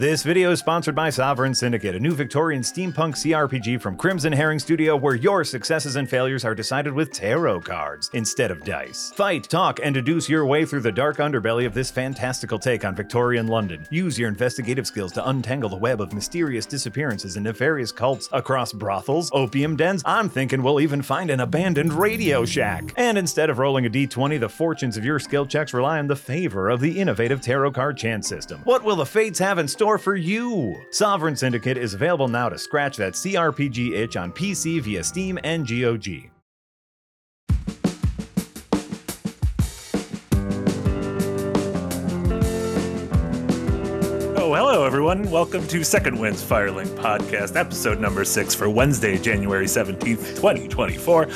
This video is sponsored by Sovereign Syndicate, a new Victorian steampunk CRPG from Crimson Herring Studio where your successes and failures are decided with tarot cards instead of dice. Fight, talk, and deduce your way through the dark underbelly of this fantastical take on Victorian London. Use your investigative skills to untangle the web of mysterious disappearances and nefarious cults across brothels, opium dens, I'm thinking we'll even find an abandoned Radio Shack. And instead of rolling a d20, the fortunes of your skill checks rely on the favor of the innovative tarot card chance system. What will the fates have in store for you? Sovereign Syndicate is available now to scratch that CRPG itch on PC via Steam and GOG. Oh, hello everyone. Welcome to Second Wind's Firelink Podcast, episode number 6 for Wednesday, January 17th, 2024.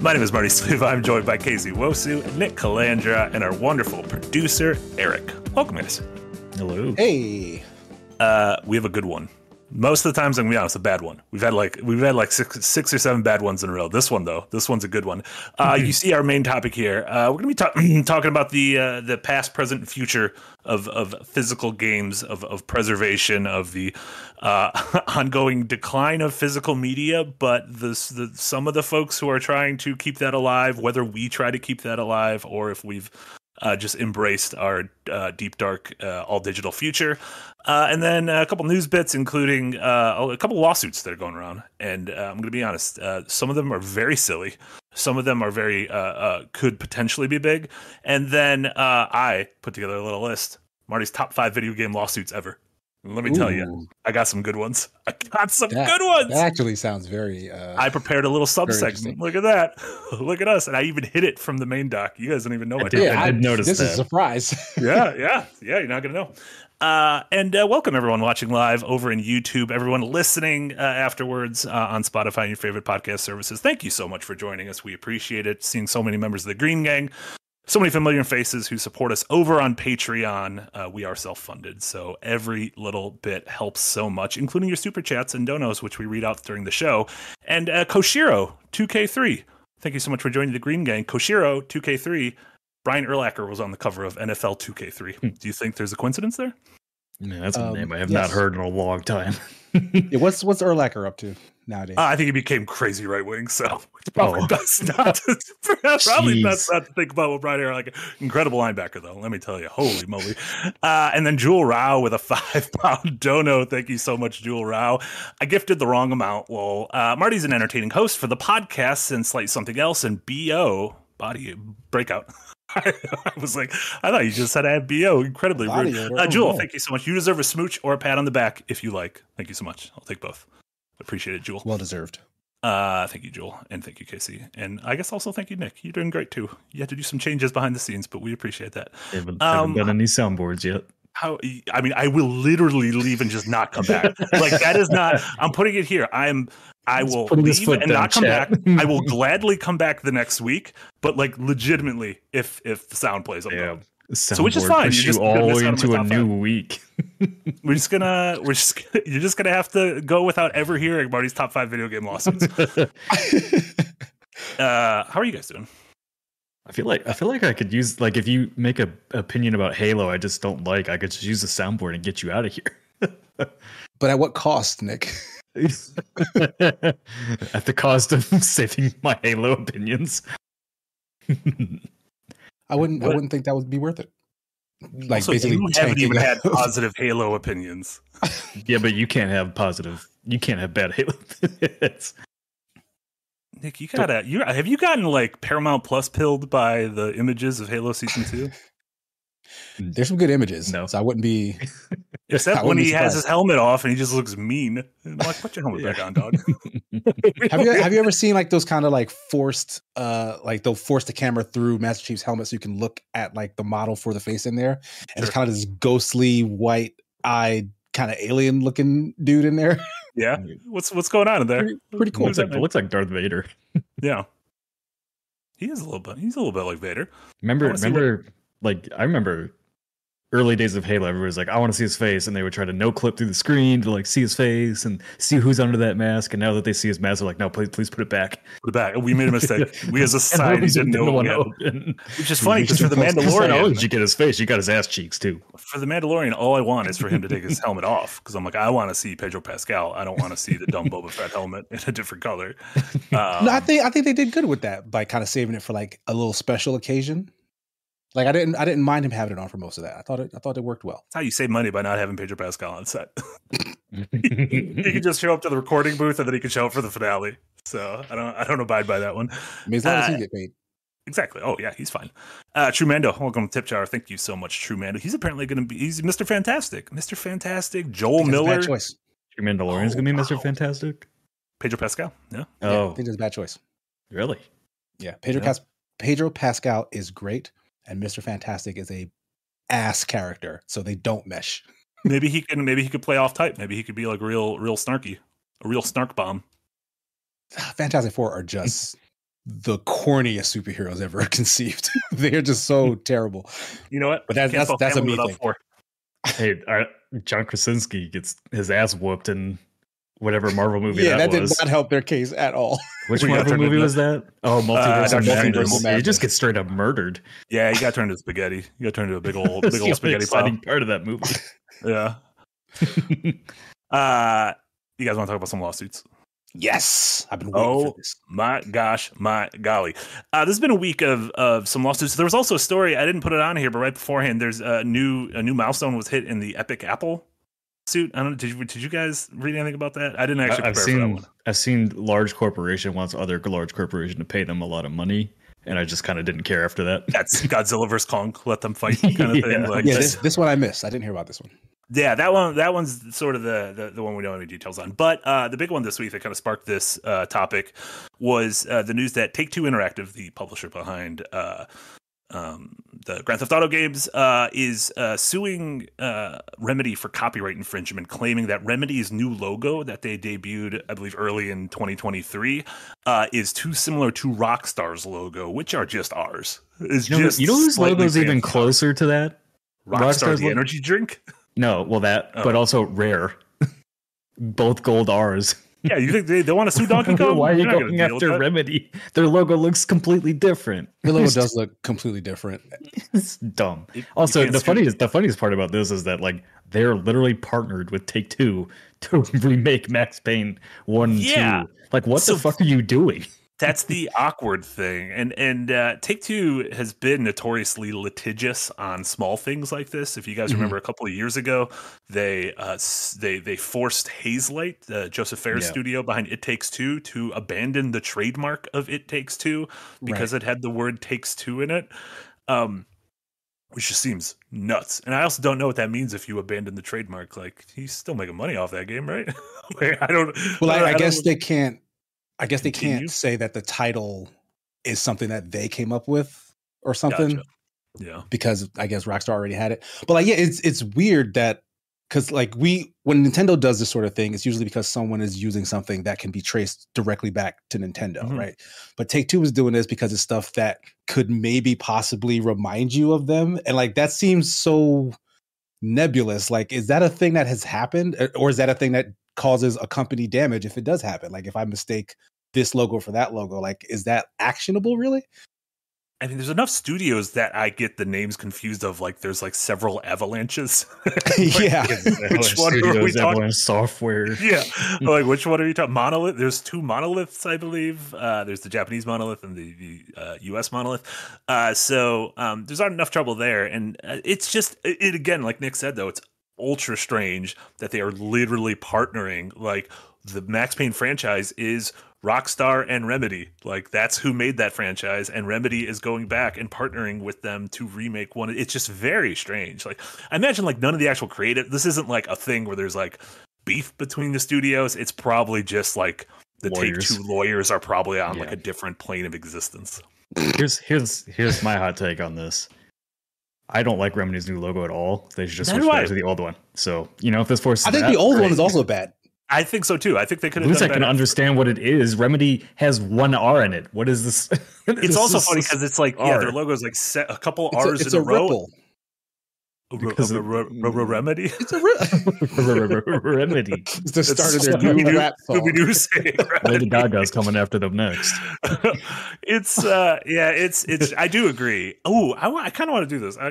My name is Marty Sliva. I'm joined by Casey Wosu, Nick Calandra, and our wonderful producer, Eric. Welcome, guys. Hello. Hey. We have a good one. Most of the times, I'm gonna be honest, a bad one. We've had like six or seven bad ones in a row. This one's a good one. You see our main topic here. We're gonna be talking about the past, present, and future of physical games, of preservation, of the ongoing decline of physical media. But some of the folks who are trying to keep that alive, whether we try to keep that alive or if we've just embraced our deep, dark, all digital future. And then a couple news bits, including a couple lawsuits that are going around. And I'm going to be honest, some of them are very silly. Some of them are very, could potentially be big. And then I put together a little list. Marty's top 5 video game lawsuits ever. And let me tell you, I got some good ones. That actually sounds very... I prepared a little subsegment. Look at that. Look at us. And I even hid it from the main doc. You guys don't even know. I did notice that. This is a surprise. Yeah. You're not going to know. And welcome everyone watching live over in YouTube, everyone listening afterwards on Spotify and your favorite podcast services. Thank you so much for joining us. We appreciate it. Seeing so many members of the Green Gang. So many familiar faces who support us over on Patreon. We are self-funded, so every little bit helps so much, including your super chats and donos, which we read out during the show. And Koshiro 2K3, thank you so much for joining the Green Gang. Koshiro 2K3, Brian Urlacher was on the cover of NFL 2K3. Do you think there's a coincidence there? No, that's a name I have not heard in a long time. Yeah, what's Urlacher up to nowadays? I think he became crazy right wing, so it's probably best not to think about what Brian Urlacher. Incredible linebacker, though. Let me tell you, holy moly! And then Jewel Rao with a 5-pound dono. Thank you so much, Jewel Rao. I gifted the wrong amount. Well, Marty's an entertaining host for the podcast since like something else and BO body breakout. I was like, I thought you just said I have BO. Incredibly rude. Jewel, thank you so much. You deserve a smooch or a pat on the back if you like. Thank you so much. I'll take both. Appreciate it, Jewel. Well deserved. Thank you, Jewel. And thank you, Casey. And I guess also thank you, Nick. You're doing great, too. You had to do some changes behind the scenes, but we appreciate that. Haven't got any soundboards yet. I will literally leave and just not come back. Like, that is not... I'm putting it here. I will leave and not come back. I will gladly come back the next week, but like legitimately, if the sound plays, so which is fine. You're just all into a new week. You're just gonna have to go without ever hearing Marty's top 5 video game lawsuits. How are you guys doing? I feel like I could use, like, if you make an opinion about Halo, I just don't like. I could just use the soundboard and get you out of here. But at what cost, Nick? At the cost of saving my Halo opinions. I wouldn't think that would be worth it. Like, so basically, you haven't even had positive Halo opinions. Yeah, but you can't have bad Halo opinions. Nick, have you gotten like Paramount Plus pilled by the images of Halo Season 2? There's some good images. No, so I wouldn't be. Except when he has his helmet off and he just looks mean. I'm like, put your helmet back on, dog. Have you ever seen like those kind of like forced, like they'll force the camera through Master Chief's helmet so you can look at like the model for the face in there, and it's kind of this ghostly white-eyed kind of alien looking dude in there. Yeah, what's going on in there? Pretty cool. It looks like Darth Vader. Yeah, he is a little bit. He's a little bit like Vader. Remember. I remember early days of Halo, everybody's like, I want to see his face, and they would try to no clip through the screen to like see his face and see who's under that mask. And now that they see his mask, they're like, no, please put it back. Put it back. We made a mistake. We as a society didn't know. Which is funny because for the Mandalorian, you get his face, you got his ass cheeks too. For the Mandalorian, all I want is for him to take his helmet off because I'm like, I want to see Pedro Pascal. I don't want to see the dumb Boba Fett helmet in a different color. No, I think they did good with that by kind of saving it for like a little special occasion. Like I didn't mind him having it on for most of that. I thought it worked well. That's how you save money, by not having Pedro Pascal on set. He could just show up to the recording booth and then he could show up for the finale. So I don't abide by that one. I mean, as long as he get paid. Exactly. Oh yeah, he's fine. True Mando, welcome to Tip Tower. Thank you so much, True Mando. He's apparently going to be Mr. Fantastic. Mr. Fantastic. Joel Miller. Bad choice. True Mandalorian's going to be Mr. Fantastic. Pedro Pascal. No. Oh, yeah, I think it's a bad choice. Really? Yeah. Pedro Pascal is great. And Mr. Fantastic is a ass character, so they don't mesh. Maybe he could play off type. Maybe he could be like real snarky, a real snark bomb. Fantastic Four are just the corniest superheroes ever conceived. They are just so terrible. You know what? But that's a me thing. Hey, John Krasinski gets his ass whooped in whatever Marvel movie that was. Did not help their case at all. Which Marvel movie was that? Oh, Multiverse of Madness. You just get straight up murdered. Yeah, you got turned into spaghetti. You got turned into a big old spaghetti pop. Part of that movie. Yeah. You guys want to talk about some lawsuits? Yes, I've been waiting for this. My gosh, my golly. This has been a week of some lawsuits. There was also a story, I didn't put it on here, but right beforehand, there's a new milestone was hit in the Epic Apple suit. I don't know, did you guys read anything about that? I didn't actually prepare for that one. I've seen large corporation wants other large corporation to pay them a lot of money, and I just kind of didn't care after that. That's Godzilla versus Kong, let them fight kind of thing. Like, yeah, this one I missed. I didn't hear about this one. Yeah, that one's sort of the one we don't have any details on. But the big one this week that kind of sparked this topic was the news that Take-Two Interactive, the publisher behind the Grand Theft Auto games, is suing Remedy for copyright infringement, claiming that Remedy's new logo that they debuted, I believe, early in 2023 is too similar to Rockstar's logo, which are just ours. You know whose logo is even closer to that? Rockstar, the energy drink? No, well, but also Rare. Both gold R's. Yeah, you think they want to sue Donkey Kong? Why are you going after Remedy? Their logo looks completely different. Their logo does look completely different. It's dumb. Also, the funniest part about this is that like they're literally partnered with Take-Two to remake Max Payne 1 and 2. Like, what the fuck are you doing? That's the awkward thing. And Take-Two has been notoriously litigious on small things like this. If you guys remember a couple of years ago, they forced Hazelight, the Joseph Fares studio behind It Takes Two, to abandon the trademark of It Takes Two because it had the word Takes Two in it, which just seems nuts. And I also don't know what that means if you abandon the trademark. Like, he's still making money off that game, right? Like, I don't. Well, I guess they can't. I guess they can't say that the title is something that they came up with or something. Gotcha. Yeah. Because I guess Rockstar already had it. But like, yeah, it's weird that, because like when Nintendo does this sort of thing, it's usually because someone is using something that can be traced directly back to Nintendo, right? But Take-Two is doing this because it's stuff that could maybe possibly remind you of them. And like, that seems so nebulous. Like, is that a thing that has happened? Or is that a thing that causes a company damage if it does happen? Like, if I mistake this logo for that logo, like, is that actionable, really? I mean, there's enough studios that I get the names confused of, like, there's like several Avalanches. Yeah. Which one are we talking? Software. Yeah. Like, which one are you talking? Monolith. There's two Monoliths, I believe. There's the Japanese Monolith and the US Monolith. So there's not enough trouble there. And it's just, it again, like Nick said, though, it's ultra strange that they are literally partnering. Like, the Max Payne franchise is Rockstar and Remedy. Like, that's who made that franchise, and Remedy is going back and partnering with them to remake one. It's just very strange. Like, I imagine like none of the actual creative, this isn't like a thing where there's like beef between the studios. It's probably just like the Take-Two lawyers are probably on like a different plane of existence. Here's my hot take on this. I don't like Remedy's new logo at all. They should just switch back to the old one. So, you know, if this forces, I think the old one is also bad. I think so too. I think they could have done better. I can understand what it is. Remedy has one R in it. What is this? It's also funny because it's like, yeah, their logo is like a couple R's in a row. Because remedy? It's a remedy. It's the start of their new rap song. Lady Gaga's coming after them next. It's I do agree. Oh, I kind of want to do this. I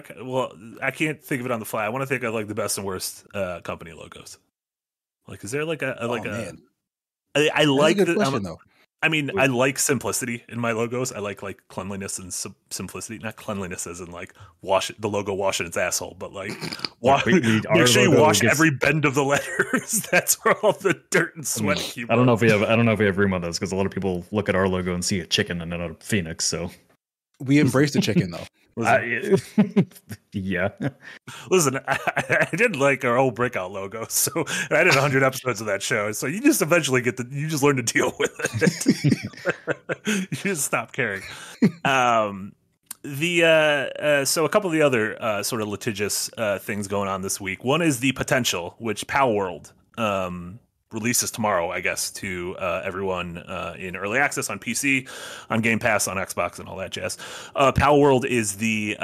can't think of it on the fly. I want to think of like the best and worst company logos. Like, is there like a I like that. I mean, I like simplicity in my logos. I like cleanliness and simplicity. Not cleanliness as in like the logo washing its asshole, but like make sure you wash every bend of the letters. That's where all the dirt and sweat. I don't know if we have room on those because a lot of people look at our logo and see a chicken and not a phoenix. So we embrace the chicken though. Yeah. Listen, I did like our old Breakout logo, so I did 100 episodes of that show. So you just eventually you just learn to deal with it. You just stop caring. So a couple of the other sort of litigious things going on this week. One is the potential, which Pal World releases tomorrow, I guess, to everyone in early access on PC, on Game Pass, on Xbox, and all that jazz. Pal World is the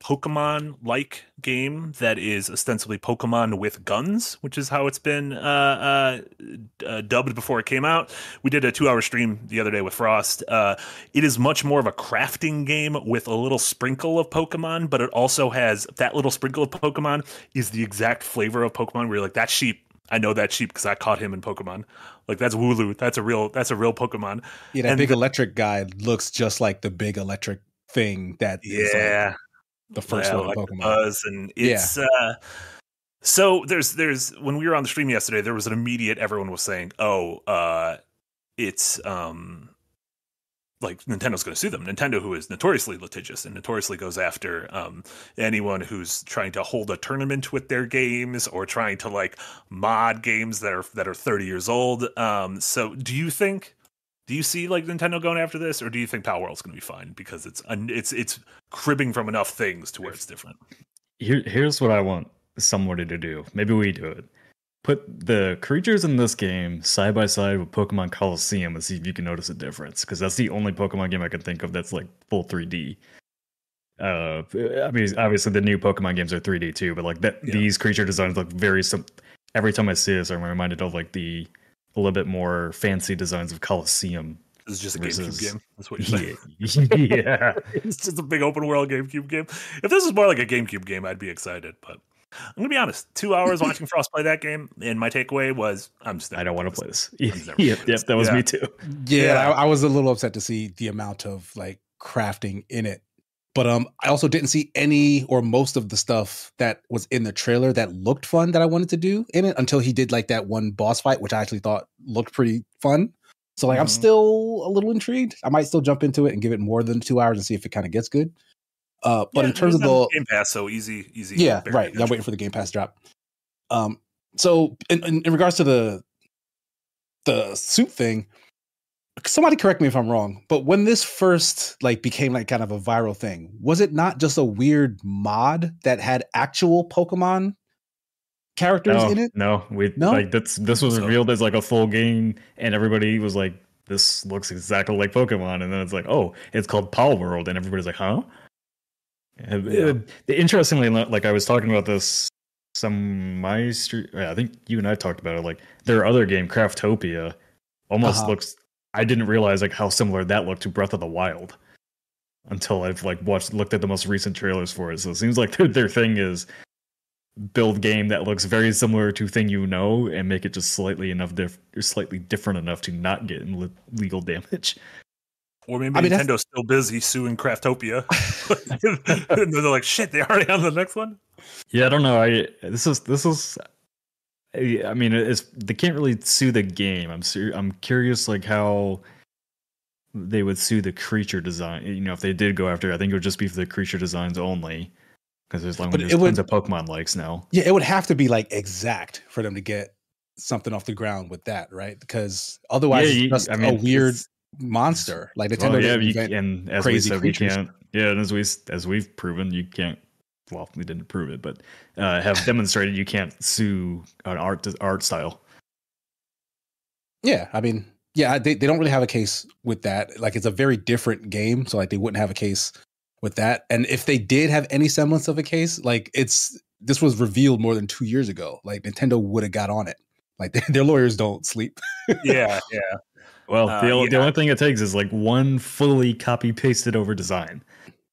Pokemon-like game that is ostensibly Pokemon with guns, which is how it's been dubbed before it came out. We did a 2-hour stream the other day with Frost. It is much more of a crafting game with a little sprinkle of Pokemon, but it also has that little sprinkle of Pokemon is the exact flavor of Pokemon where you're like, that sheep, I know that sheep because I caught him in Pokemon. Like, that's Wooloo. That's a real Pokemon. Yeah, that big electric guy looks just like the big electric thing that is like the first one, like Pokemon Buzz, and it's so there's when we were on the stream yesterday, there was an immediate everyone was saying, it's like Nintendo's going to sue them. Nintendo, who is notoriously litigious and notoriously goes after anyone who's trying to hold a tournament with their games or trying to like mod games that are 30 years old. So do you see like Nintendo going after this, or do you think Pal World's going to be fine because it's cribbing from enough things to where it's different? Here's what I want somebody to do. Maybe we do it. Put the creatures in this game side by side with Pokemon Coliseum and see if you can notice a difference, because that's the only Pokemon game I can think of that's like full 3D. I mean, obviously the new Pokemon games are 3D too, but like that, these creature designs look very simple. Every time I see this, I'm reminded of like a little bit more fancy designs of Coliseum. This is just a GameCube game. That's what you're saying. Yeah. It's just a big open world GameCube game. If this was more like a GameCube game, I'd be excited, but I'm going to be honest. 2 hours watching Frost play that game, and my takeaway was, I don't want to play this. Yep, that was me too. Yeah, I was a little upset to see the amount of like crafting in it. But I also didn't see any or most of the stuff that was in the trailer that looked fun that I wanted to do in it until he did like that one boss fight, which I actually thought looked pretty fun. So like, I'm still a little intrigued. I might still jump into it and give it more than 2 hours and see if it kind of gets good. But in terms of the Game Pass, so easy. Yeah, right. I'm waiting for the Game Pass drop. So in regards to the soup thing, somebody correct me if I'm wrong, but when this first like became like kind of a viral thing, was it not just a weird mod that had actual Pokemon characters in it? No. Like this was revealed as like a full game, and everybody was like, "This looks exactly like Pokemon," and then it's like, "Oh, it's called Pal World," and everybody's like, "Huh?" Yeah. Interestingly, like I was talking about this I think you and I talked about it. Like their other game, Craftopia, almost looks. I didn't realize like how similar that looked to Breath of the Wild until I've like looked at the most recent trailers for it. So it seems like their thing is build game that looks very similar to thing you know and make it just slightly different enough to not get in legal damage. Or maybe Nintendo's still busy suing Craftopia. And they're like, shit, they already on the next one. Yeah, I don't know. This is. I mean, they can't really sue the game. I'm curious, like how they would sue the creature design. You know, if they did go after it, I think it would just be for the creature designs only, because there's like tons of Pokemon likes now. Yeah, it would have to be like exact for them to get something off the ground with that, right? Because otherwise, it's a weird monster. Like Nintendo, as we've proven, you can't. Well, we didn't prove it, but have demonstrated you can't sue an art style. Yeah, I mean, they don't really have a case with that. Like, it's a very different game, so like they wouldn't have a case with that. And if they did have any semblance of a case, like this was revealed more than 2 years ago. Like Nintendo would have got on it. Like their lawyers don't sleep. Yeah. Well, the only thing it takes is like one fully copy pasted over design.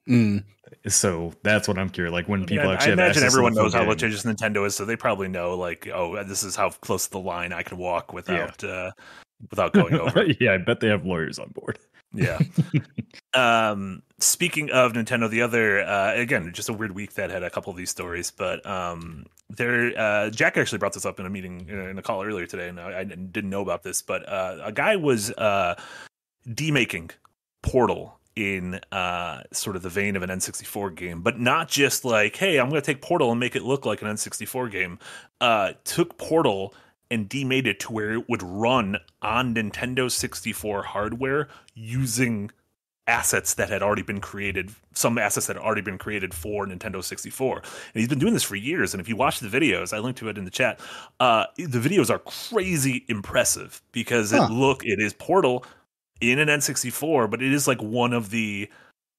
Mm. So that's what I'm curious. Like when people actually, I imagine everyone knows how litigious Nintendo is, so they probably know like, oh, this is how close to the line I can walk without going over. Yeah, I bet they have lawyers on board. Yeah. Speaking of Nintendo, the other again, just a weird week that had a couple of these stories, but Jack actually brought this up in a meeting in a call earlier today, and I didn't know about this, but a guy was demaking Portal in sort of the vein of an N64 game, but not just like, hey, I'm going to take Portal and make it look like an N64 game. Took Portal and demade it to where it would run on Nintendo 64 hardware using assets that had already been created, some assets that had already been created for Nintendo 64. And he's been doing this for years. And if you watch the videos, I linked to it in the chat, the videos are crazy impressive because it is Portal in an N64, but it is like one of the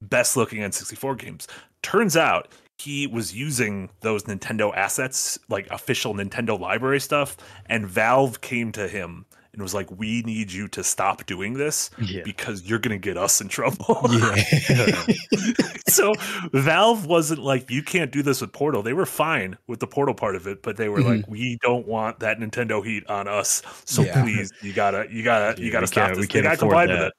best looking N64 games. Turns out he was using those Nintendo assets, like official Nintendo library stuff, and Valve came to him and was like, we need you to stop doing this because you're going to get us in trouble. Yeah. So Valve wasn't like, you can't do this with Portal. They were fine with the Portal part of it, but they were like, we don't want that Nintendo heat on us. So please, you gotta stop this. The guy complied with it.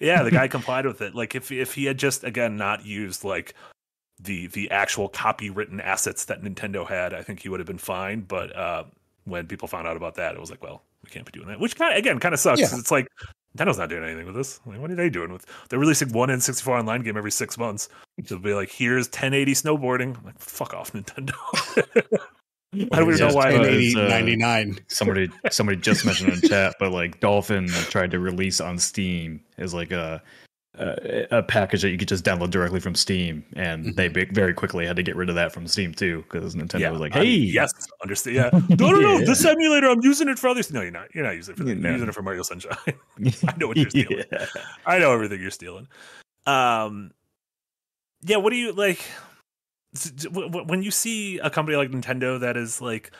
Yeah, the guy complied with it. Like if he had just, again, not used like the actual copywritten assets that Nintendo had, I think he would have been fine. But when people found out about that, it was like, well, we can't be doing that, which kind of sucks. Yeah. It's like Nintendo's not doing anything with this. I mean, what are they doing with? They're releasing one N64 online game every 6 months. It'll be like, here's 1080 snowboarding. I'm like, fuck off, Nintendo. I don't know why. 1080 99. Somebody just mentioned in chat, but like Dolphin tried to release on Steam as like a package that you could just download directly from Steam, and they very quickly had to get rid of that from Steam too, because Nintendo was like, "Hey, understand? Yeah, no, this emulator, I'm using it for others. No, you're not using it for that. You're using it for Mario Sunshine. I know what you're stealing. I know everything you're stealing. Yeah. What do you like when you see a company like Nintendo that is like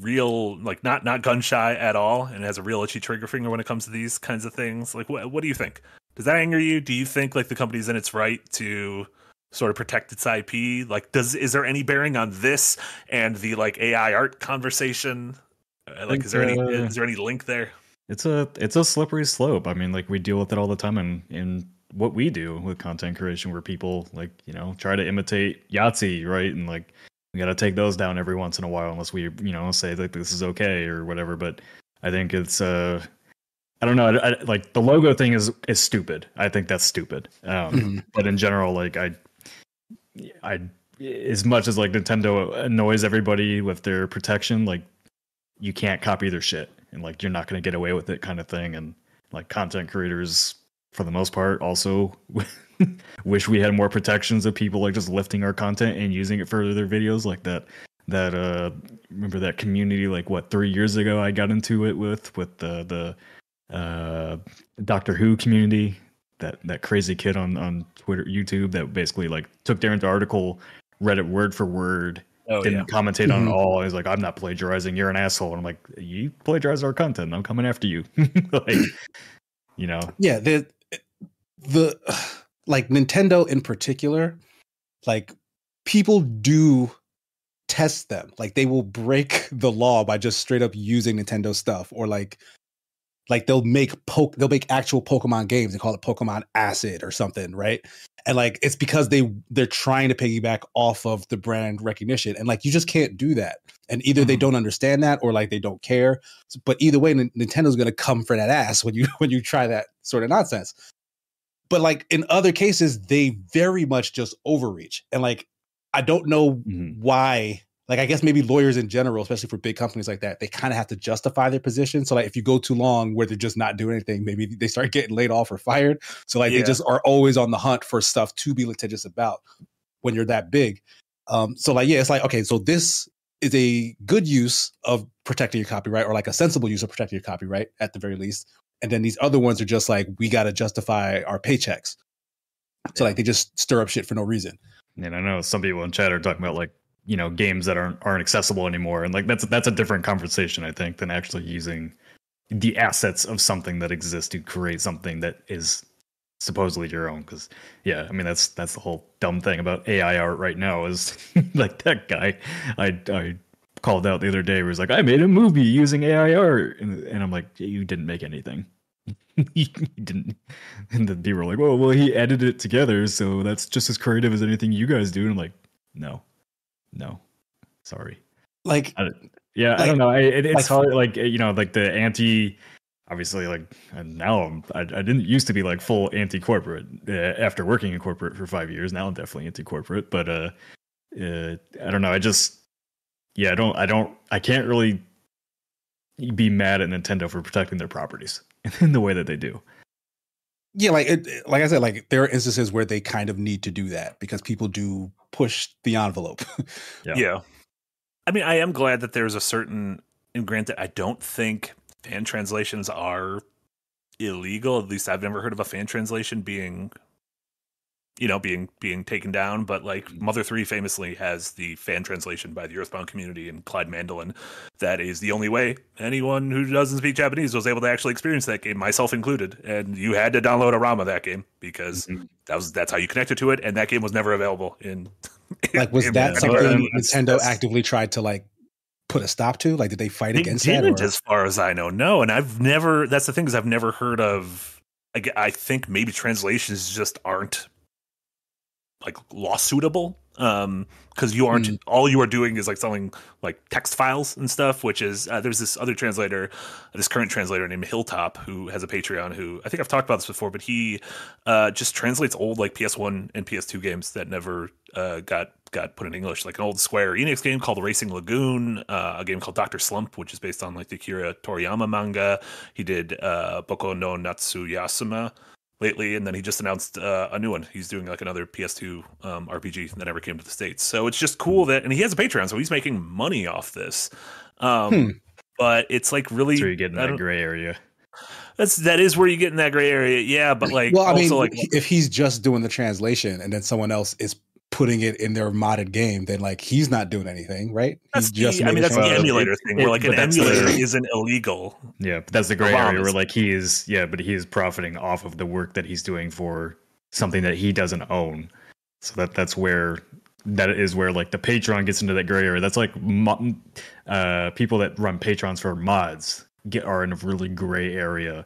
real, like not gun shy at all, and has a real itchy trigger finger when it comes to these kinds of things? Like, what do you think? Does that anger you? Do you think like the company's in its right to sort of protect its IP? Like, is there any bearing on this and the like AI art conversation? Like, is there any link there? It's a slippery slope. I mean, like we deal with it all the time in what we do with content creation, where people like, try to imitate Yahtzee, right? And like, we got to take those down every once in a while, unless we, say like this is okay or whatever. But I think it's I don't know. I like the logo thing is stupid. I think that's stupid. But in general, like I as much as like Nintendo annoys everybody with their protection, like you can't copy their shit, and like you're not going to get away with it, kind of thing. And like content creators, for the most part, also wish we had more protections of people like just lifting our content and using it for their videos, like that. That remember that community like what 3 years ago I got into it with the Doctor Who community, that crazy kid on Twitter, YouTube, that basically like took Darren's article, read it word for word, commentate on it all. He's like, I'm not plagiarizing, you're an asshole. And I'm like, you plagiarized our content, I'm coming after you. Like, yeah, the like Nintendo in particular, like people do test them, like they will break the law by just straight up using Nintendo stuff, or like they'll make actual Pokemon games and call it Pokemon Acid or something, right? And like it's because they're trying to piggyback off of the brand recognition, and like you just can't do that. And either they don't understand that, or like they don't care. But either way, Nintendo's gonna come for that ass when you try that sort of nonsense. But like in other cases, they very much just overreach. And like I don't know why. Like, I guess maybe lawyers in general, especially for big companies like that, they kind of have to justify their position. So, like, if you go too long where they're just not doing anything, maybe they start getting laid off or fired. So, like, they just are always on the hunt for stuff to be litigious about when you're that big. So, like, yeah, it's like, okay, so this is a good use of protecting your copyright, or like a sensible use of protecting your copyright at the very least. And then these other ones are just like, we got to justify our paychecks. So like they just stir up shit for no reason. And I know some people in chat are talking about like, you know, games that aren't accessible anymore. And like that's a different conversation, I think, than actually using the assets of something that exists to create something that is supposedly your own. Because yeah, I mean that's the whole dumb thing about AI art right now is like that guy I called out the other day was like, I made a movie using AI art, and I'm like, you didn't make anything. You didn't. And then people were like, well, he edited it together, so that's just as creative as anything you guys do. And I'm like, no, sorry. Like, I don't know. It's hard. Like, you know, like the anti, obviously, like now I didn't used to be like full anti-corporate after working in corporate for 5 years. Now I'm definitely anti-corporate, but I don't know. I just, yeah, I can't really be mad at Nintendo for protecting their properties in the way that they do. Yeah, like I said, like there are instances where they kind of need to do that because people do push the envelope. Yeah. I mean, I am glad that there's a certain, and granted, I don't think fan translations are illegal. At least I've never heard of a fan translation being taken down. But like Mother 3 famously has the fan translation by the Earthbound community and Clyde Mandolin. That is the only way anyone who doesn't speak Japanese was able to actually experience that game, myself included. And you had to download a ROM of that game because that's how you connected to it. And that game was never available in. Like, was that something Nintendo actively tried to like put a stop to? Like, did they fight against that? They didn't, as far as I know. No, and that's the thing is I've never heard of. I think maybe translations just aren't like lawsuitable, because you aren't all you are doing is like selling like text files and stuff, which is there's this other translator, this current translator named Hilltop, who has a Patreon, who I think I've talked about this before, but he just translates old like PS1 and PS2 games that never got put in English, like an old Square Enix game called Racing Lagoon, a game called Dr. Slump, which is based on like the Akira Toriyama manga. He did Boku no Natsu Yasuma lately, and then he just announced a new one. He's doing like another PS2 RPG that never came to the States. So it's just cool that, and he has a Patreon, so he's making money off this. But it's like really, so you get in that gray area. That is where you get in that gray area, yeah. But like, well, I also mean, like if he's just doing the translation and then someone else is putting it in their modded game, then like he's not doing anything, right? That's the emulator thing where like an emulator isn't illegal. Yeah, but that's the gray area where like he is profiting off of the work that he's doing for something that he doesn't own. So that's where like the Patreon gets into that gray area. That's like people that run Patrons for mods are in a really gray area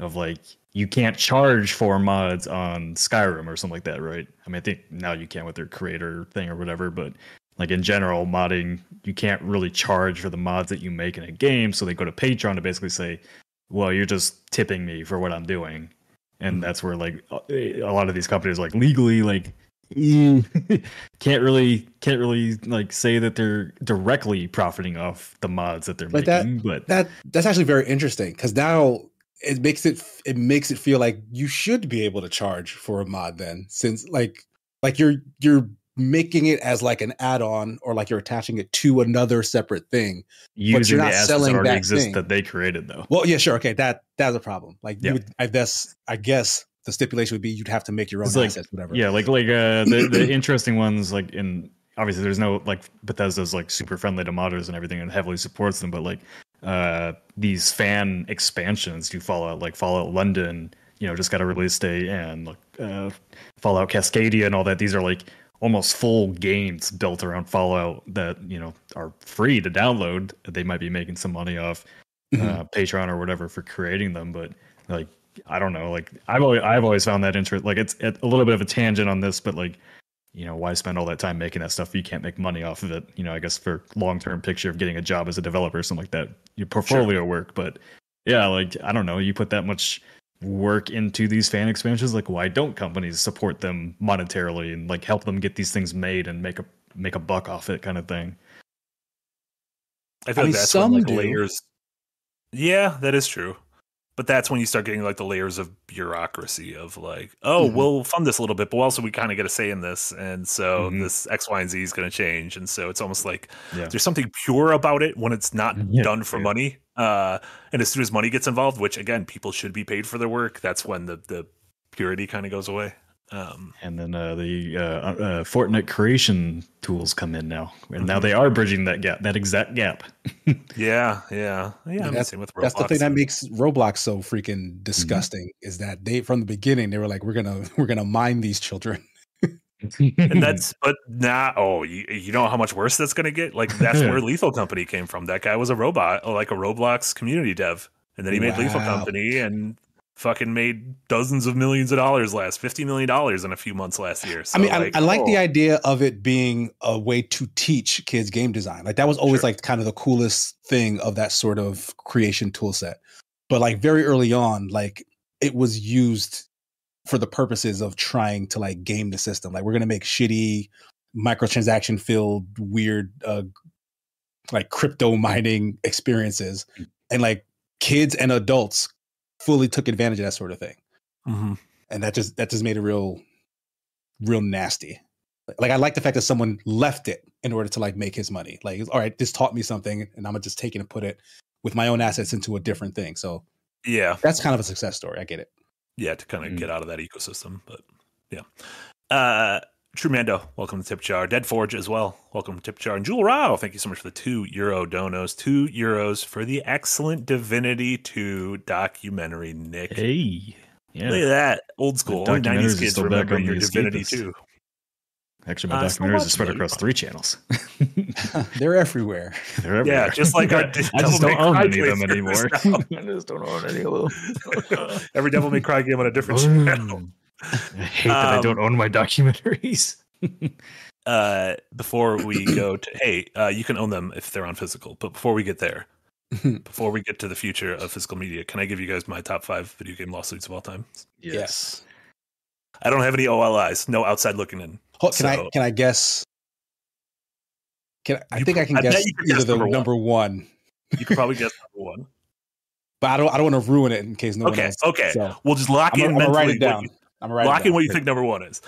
of like, you can't charge for mods on Skyrim or something like that, right? I mean, I think now you can with their creator thing or whatever, but like in general, modding, you can't really charge for the mods that you make in a game. So they go to Patreon to basically say, well, you're just tipping me for what I'm doing. And that's where like a lot of these companies like legally like can't really like say that they're directly profiting off the mods that they're making. That's actually very interesting because now it makes it feel like you should be able to charge for a mod then, since like you're making it as like an add-on or like you're attaching it to another separate thing. But you're not selling that thing that they created though. Well, yeah, sure. Okay. That's a problem. Like yeah. I guess the stipulation would be you'd have to make your own assets, whatever. Yeah. The interesting ones, like in, obviously there's no like Bethesda's like super friendly to modders and everything and heavily supports them. But like, these fan expansions to Fallout, like Fallout London, you know, just got a release date, and like Fallout Cascadia and all that. These are like almost full games built around Fallout that, you know, are free to download. They might be making some money off Patreon or whatever for creating them, but like I don't know. Like I've always found that interesting. Like it's a little bit of a tangent on this, but like, you know, why spend all that time making that stuff if you can't make money off of it? You know, I guess for long-term picture of getting a job as a developer or something like that, your portfolio work. But yeah, like, I don't know, you put that much work into these fan expansions, like why don't companies support them monetarily and like help them get these things made and make a buck off it kind of thing? I feel like that's some when, like, layers. Yeah, that is true. But that's when you start getting like the layers of bureaucracy of like, oh, we'll fund this a little bit, but also we kind of get a say in this. And so this X, Y, and Z is going to change. And so it's almost like there's something pure about it when it's not done for money. And as soon as money gets involved, which again, people should be paid for their work, that's when the purity kind of goes away. And then the Fortinet creation tools come in now, and now they are bridging that gap, that exact gap. Yeah. That's the thing that makes Roblox so freaking disgusting is that they, from the beginning, they were like, we're gonna mine these children. And that's, but now, you know how much worse that's gonna get. Like that's where Lethal Company came from. That guy was a robot, like a Roblox community dev, and then he made Lethal Company and fucking made dozens of millions of dollars last, $50 million in a few months last year. So, I mean, I like the idea of it being a way to teach kids game design. Like that was always like kind of the coolest thing of that sort of creation tool set. But like very early on, like it was used for the purposes of trying to like game the system. Like we're going to make shitty microtransaction filled, weird, like crypto mining experiences. And like kids and adults fully took advantage of that sort of thing, and that just made it real nasty. Like I like the fact that someone left it in order to like make his money. Like, all right, this taught me something, and I'm gonna just take it and put it with my own assets into a different thing. So yeah, that's kind of a success story. I get it. Yeah, to kind of get out of that ecosystem, but yeah. Trumando, welcome to Tip Jar. Dead Forge as well, welcome to Tip Jar. And Jewel Rao, thank you so much for the €2 donos. €2 for the excellent Divinity 2 documentary, Nick. Hey. Yeah. Look at that. Old school. Only 90s kids remember your Divinity 2. Actually, my documentaries are spread across 3 channels. They're everywhere. Yeah, just like our I just don't own any of them anymore. I just don't own any of them. Every Devil May Cry game on a different channel. I hate that I don't own my documentaries. Before we go to, you can own them if they're on physical. But before we get there, before we get to the future of physical media, can I give you guys my top 5 video game lawsuits of all time? Yes. I don't have any OLIs. No outside looking in. Can I guess? I think I can guess number one. You can probably guess number one. But I don't want to ruin it in case no one else. Okay. So we'll just lock in mentally. Write it down. I'm right. Locking what you think number 1 is.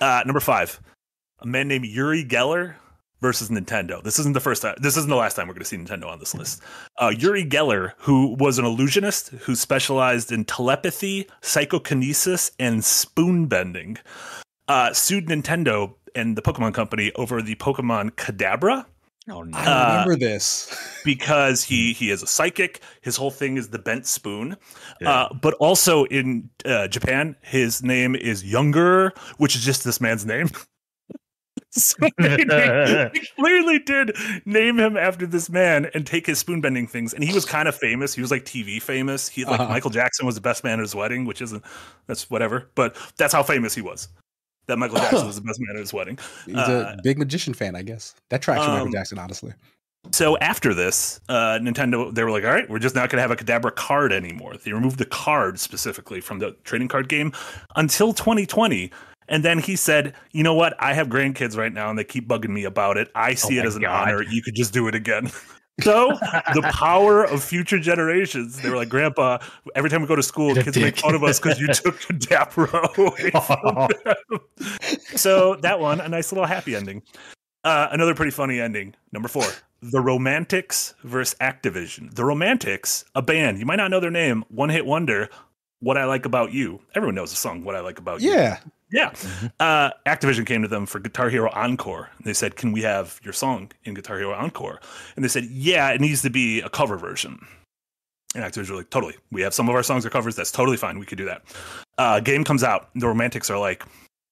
Number 5, a man named Uri Geller versus Nintendo. This isn't the first time. This isn't the last time we're going to see Nintendo on this list. Uri Geller, who was an illusionist who specialized in telepathy, psychokinesis, and spoon bending, sued Nintendo and the Pokemon Company over the Pokemon Kadabra. Oh, no. I remember this because he is a psychic. His whole thing is the bent spoon. Yeah. But also in Japan, his name is Younger, which is just this man's name. So they clearly did name him after this man and take his spoon bending things. And he was kind of famous. He was like TV famous. He like Michael Jackson was the best man at his wedding, which isn't, that's whatever. But that's how famous he was. That Michael Jackson was the best man at his wedding. He's a big magician fan, I guess. That tracks for Michael Jackson, honestly. So after this, Nintendo, they were like, all right, we're just not going to have a Kadabra card anymore. They removed the card specifically from the trading card game until 2020. And then he said, you know what? I have grandkids right now, and they keep bugging me about it. I see it as an honor. You could just do it again. So the power of future generations. They were like, Grandpa, every time we go to school, kids make fun of us because you took Kadabra away from them. So that one, a nice little happy ending. Another pretty funny ending. Number 4, The Romantics versus Activision. The Romantics, a band. You might not know their name. One hit wonder. What I Like About You. Everyone knows the song, What I Like About You. Yeah. Yeah. Activision came to them for Guitar Hero Encore. They said, can we have your song in Guitar Hero Encore? And they said, yeah, it needs to be a cover version. And Activision were like, totally. We have some of our songs are covers. That's totally fine. We could do that. Game comes out. The Romantics are like,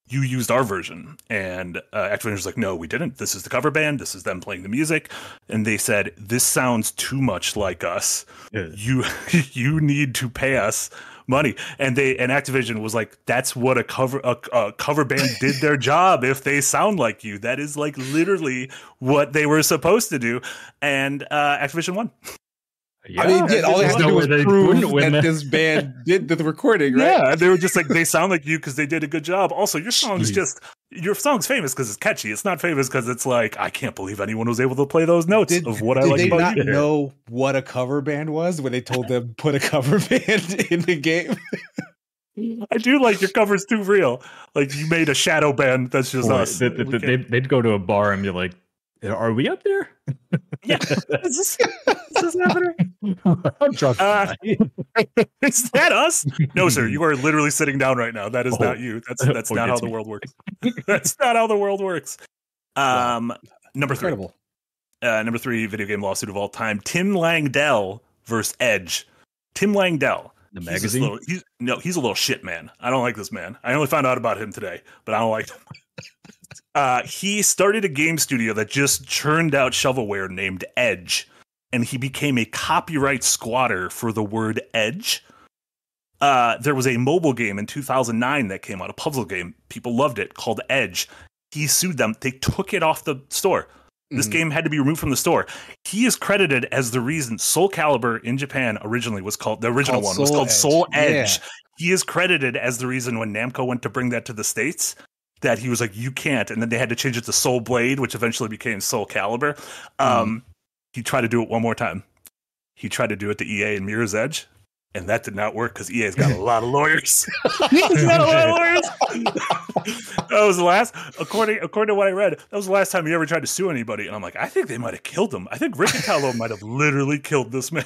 you used our version. And Activision was like, no, we didn't. This is the cover band. This is them playing the music. And they said, this sounds too much like us. Yeah. You need to pay us money. And Activision was like, that's what a cover band did their job. If they sound like you, that is like literally what they were supposed to do. And Activision won. Yeah. I mean, all they had to do was prove that this band did the recording, right? Yeah, they were just like, they sound like you because they did a good job. Also, your song's famous because it's catchy. It's not famous because it's like, I can't believe anyone was able to play those notes of What I Like About You. Did they not know what a cover band was when they told them put a cover band in the game? I do like your cover's too real. Like, you made a shadow band that's just us. They'd go to a bar and be like, are we up there? Yeah. Is this happening? Is that us? No, sir. You are literally sitting down right now. That is not you. That's not how the world works. That's not how the world works. Number three, video game lawsuit of all time: Tim Langdell versus Edge. Tim Langdell, the magazine. He's a little shit man. I don't like this man. I only found out about him today, but I don't like him. He started a game studio that just churned out shovelware named Edge, and he became a copyright squatter for the word Edge. There was a mobile game in 2009 that came out, a puzzle game. People loved it, called Edge. He sued them. They took it off the store. This game had to be removed from the store. He is credited as the reason Soul Calibur in Japan originally was called, Soul Edge. Yeah. He is credited as the reason when Namco went to bring that to the States, that he was like, you can't. And then they had to change it to Soul Blade, which eventually became Soul Calibur. He tried to do it one more time. He tried to do it to EA and Mirror's Edge, and that did not work because EA's got a lot of lawyers. That was the last, according to what I read, that was the last time he ever tried to sue anybody. And I'm like, I think they might have killed him. I think Riccatello might have literally killed this man.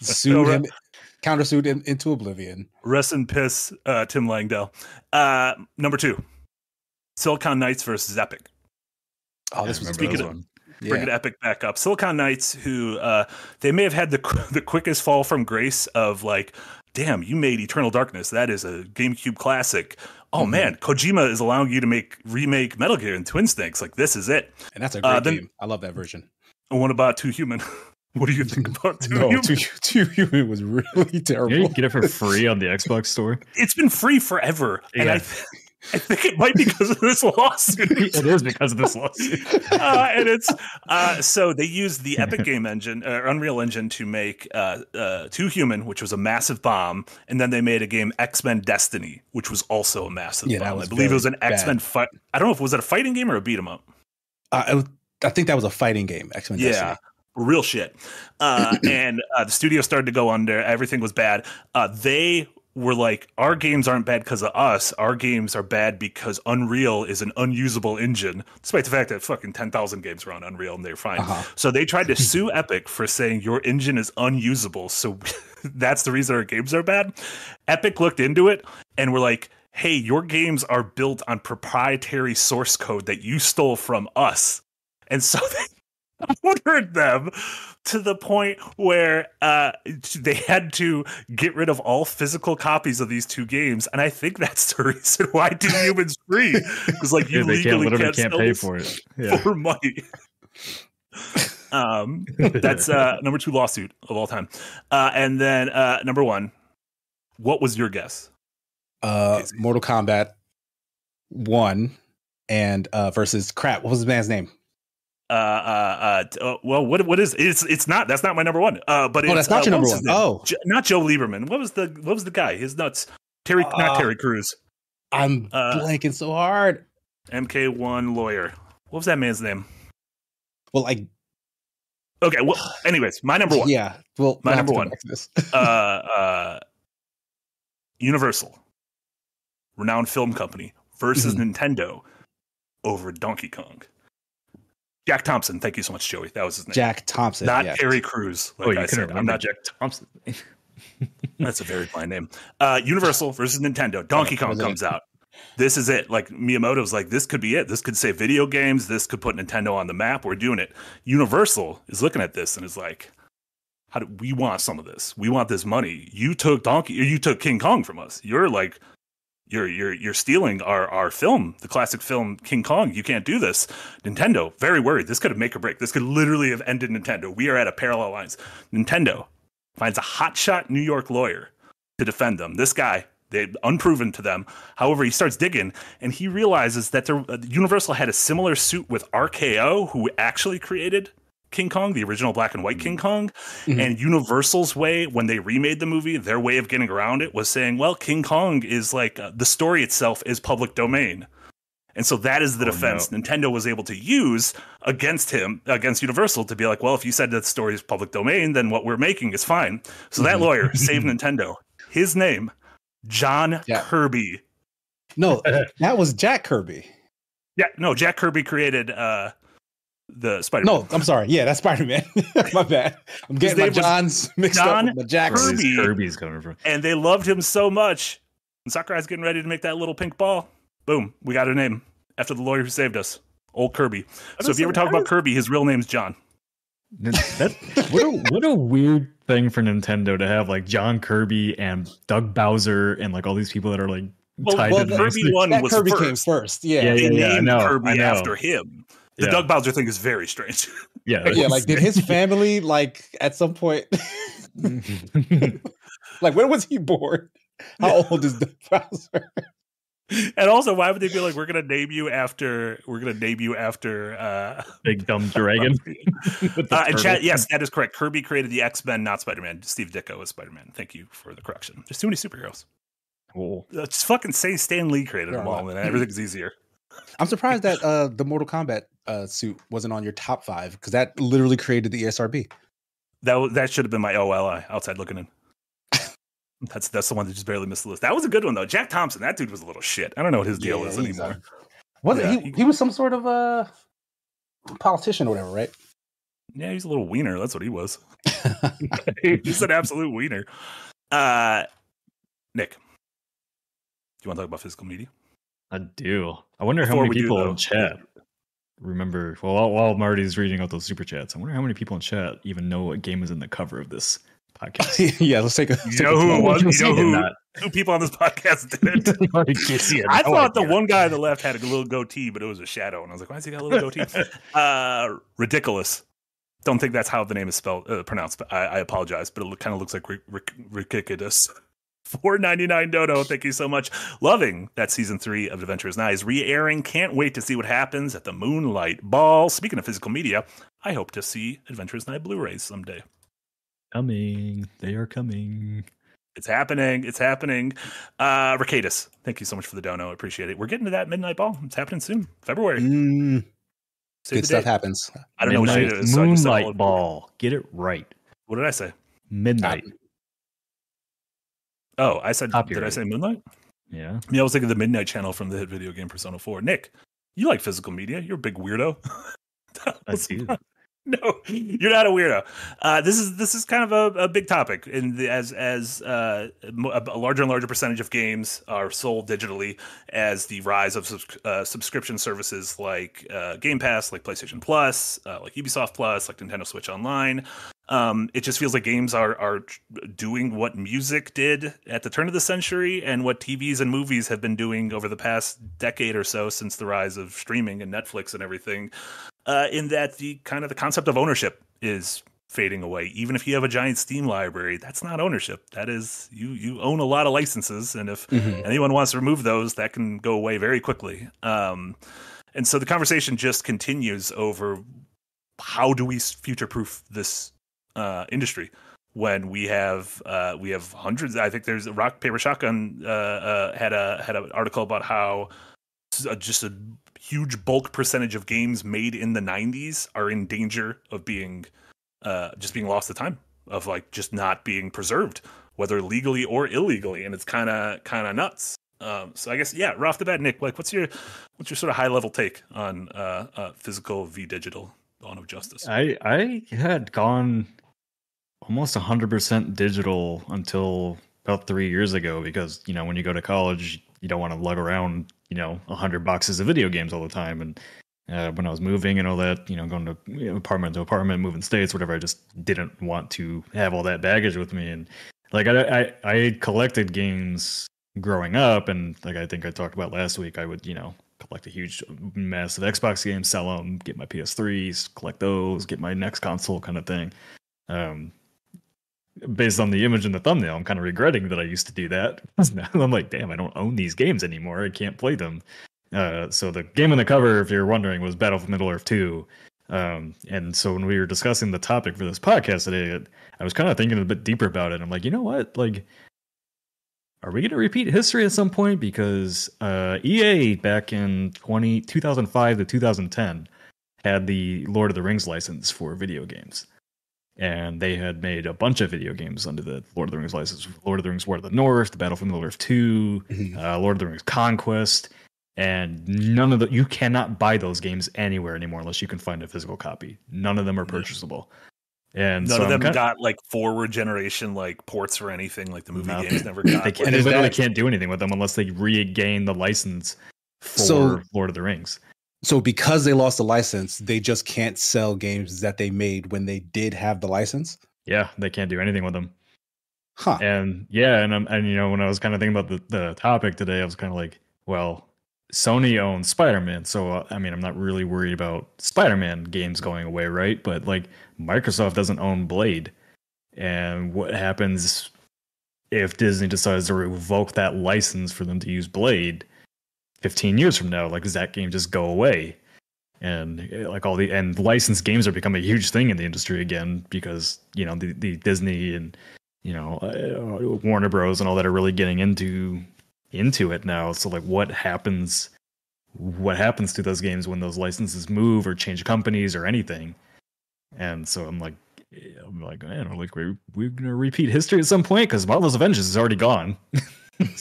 Sued him, countersued him into oblivion. Rest in piss, Tim Langdell. Number two, Silicon Knights versus Epic. Oh, this was speaking of. Bringing Epic back up. Silicon Knights, who they may have had the quickest fall from grace of like, damn, you made Eternal Darkness. That is a GameCube classic. Oh, man, Kojima is allowing you to remake Metal Gear and Twin Snakes. Like, this is it. And that's a great game. I love that version. And what about Two Human? What do you think about Two Human? Two Human was really terrible. You get it for free on the Xbox store. It's been free forever. Yeah. And I think it might be because of this lawsuit. It is because of this lawsuit. And it's so they used the Epic Game Engine or Unreal Engine to make Two Human, which was a massive bomb, and then they made a game X-Men Destiny, which was also a massive bomb. I believe it was an X-Men fight. I don't know if was it a fighting game or a beat 'em up. I think that was a fighting game. X-Men Destiny. Real shit. And the studio started to go under. Everything was bad. They were like, our games aren't bad because of us. Our games are bad because Unreal is an unusable engine, despite the fact that fucking 10,000 games were on Unreal and they're fine. So they tried to sue Epic for saying your engine is unusable. So that's the reason our games are bad. Epic looked into it and were like, hey, your games are built on proprietary source code that you stole from us. And so they ordered them to the point where they had to get rid of all physical copies of these two games, and I think that's the reason why Two Human's free, because like you legally can't pay for it for money. That's number two lawsuit of all time, and then number one. What was your guess? Mortal Kombat 1 and versus crap. What was the man's name? What is it's not that's not my number one. But it's that's not your number one. Not Joe Lieberman. What was the guy? His nuts. Terry, not Terry Crews. I'm blanking so hard. MK1 lawyer. What was that man's name? Anyways, my number one. Yeah. Well, my number one. Universal, renowned film company, versus Nintendo over Donkey Kong. Jack Thompson. Thank you so much, Joey. That was his name. Jack Thompson. Not Terry Crews. Like I said, remember. I'm not Jack Thompson. That's a very fine name. Universal versus Nintendo. Donkey Kong comes out. This is it. Like Miyamoto's like, this could be it. This could save video games. This could put Nintendo on the map. We're doing it. Universal is looking at this and is like, how do we want some of this? We want this money. You took King Kong from us. You're like, You're stealing our film, the classic film King Kong. You can't do this. Nintendo, very worried. This could have make or break. This could literally have ended Nintendo. We are at a parallel lines. Nintendo finds a hotshot New York lawyer to defend them. This guy, unproven to them. However, he starts digging and he realizes that Universal had a similar suit with RKO, who actually created King Kong, the original black and white King Kong, and Universal's way, when they remade the movie, their way of getting around it was saying, well, King Kong is like the story itself is public domain. And so that is the defense Nintendo was able to use against Universal to be like, well, if you said that story is public domain, then what we're making is fine. So that lawyer saved Nintendo. His name, John Kirby. No, that was Jack Kirby. Yeah, no, Jack Kirby created the Spider-Man. No, I'm sorry. Yeah, that's Spider-Man. My bad. I'm getting my Johns mixed up with my Jacksons. Kirby's coming from. And they loved him so much. And Sakurai's getting ready to make that little pink ball. Boom. We got a name after the lawyer who saved us. Old Kirby. So if you ever talk about Kirby, his real name's John. What a weird thing for Nintendo to have, like, John Kirby and Doug Bowser and, like, all these people that are, like, tied to the Kirby one. That was Kirby first. Came first. Yeah, yeah, yeah, they named Kirby after him. The Doug Bowser thing is very strange. Yeah, yeah. Like, did his family, like, at some point, like, when was he born? How old is Doug Bowser? And also, why would they be like, we're gonna name you after Big Dumb Dragon? And chat, yes, that is correct. Kirby created the X-Men, not Spider-Man. Steve Ditko is Spider-Man. Thank you for the correction. There's too many superheroes. Cool. Let's fucking say Stan Lee created them all, and everything's easier. I'm surprised that the Mortal Kombat suit wasn't on your top 5, because that literally created the ESRB. That should have been my OLI, outside looking in. That's the one that just barely missed the list. That was a good one, though. Jack Thompson, that dude was a little shit. I don't know what his deal is anymore. He was some sort of politician or whatever, right? Yeah, he's a little wiener. That's what he was. He's an absolute wiener. Nick, do you want to talk about physical media? I do. I wonder how many people in chat remember. Well, while Marty's reading out those super chats, I wonder how many people in chat even know what game is in the cover of this podcast. Yeah, let's take a. You know who people on this podcast did it. I thought the one guy on the left had a little goatee, but it was a shadow, and I was like, "Why does he got a little goatee?" Ridiculous. Don't think that's how the name is spelled, pronounced. But I apologize, but it kind of looks like ridiculous. $4.99 Dodo, thank you so much. Loving that season 3 of Adventures Now is re-airing. Can't wait to see what happens at the Moonlight Ball. Speaking of physical media, I hope to see Adventures Now Blu-rays someday. Coming. They are coming. It's happening. It's happening. Ricadus, thank you so much for the dono. I appreciate it. We're getting to that midnight ball. It's happening soon. February. Good stuff happens. I don't know what it is. Moonlight Ball. Get it right. What did I say? Midnight. Oh, I said, did I say Moonlight? Yeah. I was thinking the Midnight Channel from the hit video game Persona 4. Nick, you like physical media. You're a big weirdo. I do. No, you're not a weirdo. This is kind of a big topic, and as a larger and larger percentage of games are sold digitally, as the rise of subscription services like Game Pass, like PlayStation Plus, like Ubisoft Plus, like Nintendo Switch Online. It just feels like games are doing what music did at the turn of the century and what TVs and movies have been doing over the past decade or so since the rise of streaming and Netflix and everything, in that the concept of ownership is fading away. Even if you have a giant Steam library, that's not ownership. That is, you own a lot of licenses, and if anyone wants to remove those, that can go away very quickly. And so the conversation just continues over how do we future-proof this industry when we have hundreds. I think there's Rock Paper Shotgun had an article about how just a huge bulk percentage of games made in the 90s are in danger of being lost to time, of like just not being preserved, whether legally or illegally, and it's kind of nuts. So I guess right off the bat, Nick, like what's your sort of high level take on physical v digital dawn of justice? I had gone almost 100% digital until about 3 years ago, because, you know, when you go to college, you don't want to lug around, you know, 100 boxes of video games all the time. And when I was moving and all that, you know, going to apartment to apartment, moving states, whatever, I just didn't want to have all that baggage with me. And like I collected games growing up, and like I think I talked about last week, I would, you know, collect a huge mass of Xbox games, sell them, get my PS3s, collect those, get my next console kind of thing. Based on the image and the thumbnail, I'm kind of regretting that I used to do that. Now I'm like, damn, I don't own these games anymore. I can't play them. So the game on the cover, if you're wondering, was Battlefield Middle-earth 2. And so when we were discussing the topic for this podcast today, I was kind of thinking a bit deeper about it. I'm like, you know what? Like, are we going to repeat history at some point? Because EA back in 2005 to 2010 had the Lord of the Rings license for video games. And they had made a bunch of video games under the Lord of the Rings license. Lord of the Rings War of the North, the Battle for Middle-earth 2, Lord of the Rings Conquest. And none of the, you cannot buy those games anywhere anymore unless you can find a physical copy. None of them are purchasable. And none of them got like forward generation like ports or anything, like the movie games never got. They literally can't do anything with them unless they regain the license for Lord of the Rings. So because they lost the license, they just can't sell games that they made when they did have the license. Yeah, they can't do anything with them. Huh. And yeah, and you know, when I was kind of thinking about the topic today, I was kind of like, well, Sony owns Spider-Man, so I mean, I'm not really worried about Spider-Man games going away, right? But like, Microsoft doesn't own Blade, and what happens if Disney decides to revoke that license for them to use Blade 15 years from now? Like, does that game just go away? And like all the licensed games are becoming a huge thing in the industry again, because you know the Disney and you know Warner Bros and all that are really getting into it now. So like, what happens to those games when those licenses move or change companies or anything? And so I'm like, man, like we're gonna repeat history at some point because Marvel's Avengers is already gone.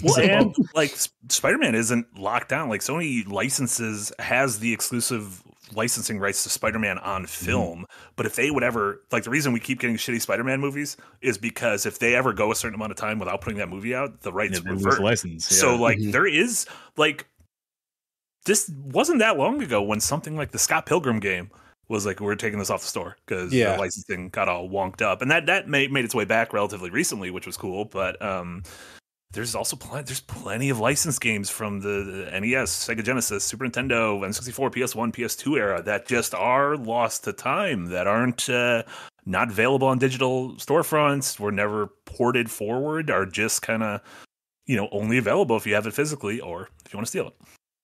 Well, and like Spider-Man isn't locked down. Like Sony has the exclusive licensing rights to Spider-Man on film, but if they would ever, like, the reason we keep getting shitty Spider-Man movies is because if they ever go a certain amount of time without putting that movie out, the rights revert. License, yeah. So like there is, like, this wasn't that long ago when something like the Scott Pilgrim game was like, we're taking this off the store because the licensing got all wonked up, and that made its way back relatively recently, which was cool. But there's also there's plenty of licensed games from the NES, Sega Genesis, Super Nintendo, N64, PS1, PS2 era that just are lost to time, that aren't not available on digital storefronts, were never ported forward, are just kind of, you know, only available if you have it physically or if you want to steal it.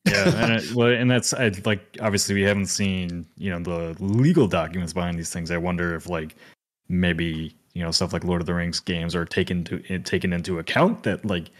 Yeah, and that's like, obviously we haven't seen, you know, the legal documents behind these things. I wonder if like maybe, you know, stuff like Lord of the Rings games are taken into account, that like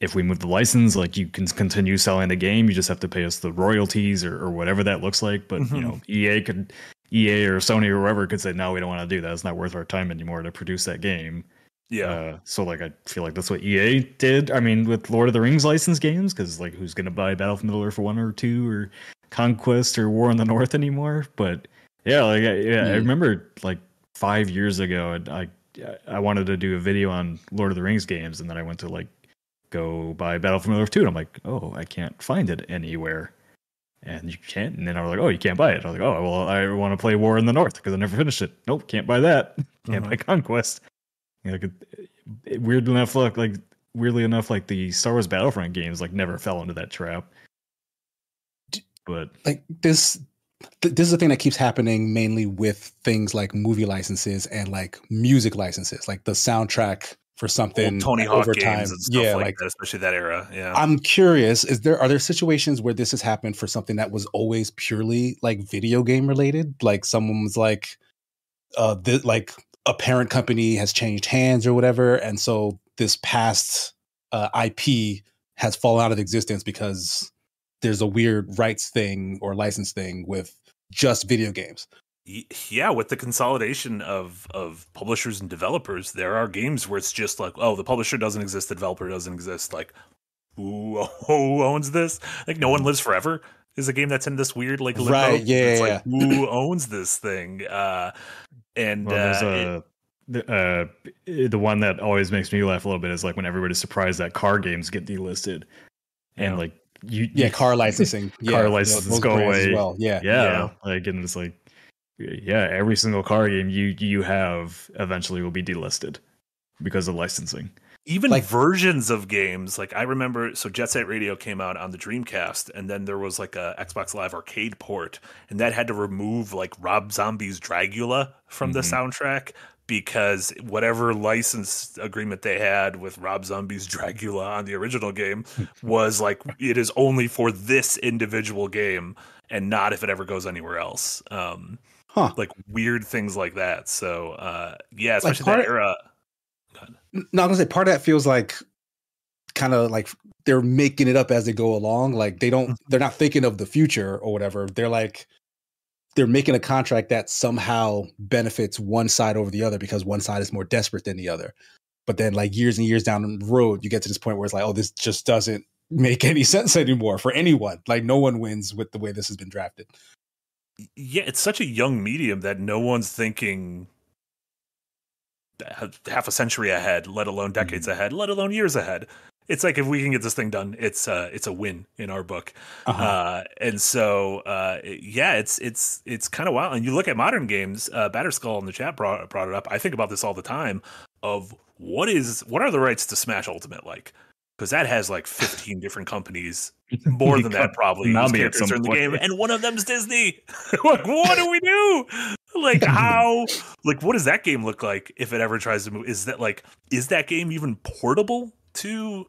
if we move the license, like you can continue selling the game, you just have to pay us the royalties or whatever that looks like. But you know, EA or Sony or whoever could say, no, we don't want to do that. It's not worth our time anymore to produce that game. Yeah. So like I feel like that's what EA did. I mean, with Lord of the Rings licensed games, because like who's gonna buy Battle for Middle Earth 1 or 2 or Conquest or War in the North anymore? But yeah, like I remember like 5 years ago, I wanted to do a video on Lord of the Rings games, and then I went to like go buy Battle for Middle Earth 2, and I'm like, oh, I can't find it anywhere. And you can't. And then I was like, oh, you can't buy it. I was like, oh, well, I want to play War in the North because I never finished it. Nope, can't buy that. Can't buy Conquest. Like, weirdly enough, like the Star Wars Battlefront games like never fell into that trap. But like this is the thing that keeps happening mainly with things like movie licenses and like music licenses, like the soundtrack for something, Tony Hawk over time, games and stuff like that, especially that era. Yeah, I'm curious: are there situations where this has happened for something that was always purely like video game related? Like someone was like, like a parent company has changed hands or whatever, and so this past IP has fallen out of existence because there's a weird rights thing or license thing with just video games. Yeah, with the consolidation of publishers and developers, there are games where it's just like, oh, the publisher doesn't exist, the developer doesn't exist. Like, who owns this? Like, No One Lives Forever is a game that's in this weird like limbo. Right, yeah, it's like, who owns this thing? The one that always makes me laugh a little bit is like when everybody's surprised that car games get delisted, and like. Car licensing. Car licenses go away. Well. Yeah. Like, and it's like, yeah, every single car game you have eventually will be delisted because of licensing. Even like versions of games. Like I remember, so Jet Set Radio came out on the Dreamcast, and then there was like a Xbox Live Arcade port, and that had to remove like Rob Zombie's Dracula from the soundtrack, because whatever license agreement they had with Rob Zombie's Dracula on the original game was like, it is only for this individual game and not if it ever goes anywhere else. Like weird things like that. So yeah, especially like that era. No, I'm gonna say part of that feels like kind of like they're making it up as they go along. Like they're not thinking of the future or whatever. They're like, they're making a contract that somehow benefits one side over the other because one side is more desperate than the other. But then like years and years down the road, you get to this point where it's like, oh, this just doesn't make any sense anymore for anyone. Like, no one wins with the way this has been drafted. Yeah, it's such a young medium that no one's thinking half a century ahead, let alone decades ahead, let alone years ahead. It's like, if we can get this thing done, it's a win in our book. And so, yeah, it's kind of wild. And you look at modern games, Batterskull in the chat brought it up. I think about this all the time of what are the rights to Smash Ultimate like? Because that has like 15 different companies, more than that probably, whose characters are in the game, and one of them's Disney. Like, what do we do? Like, how? Like, what does that game look like if it ever tries to move? Is that game even portable to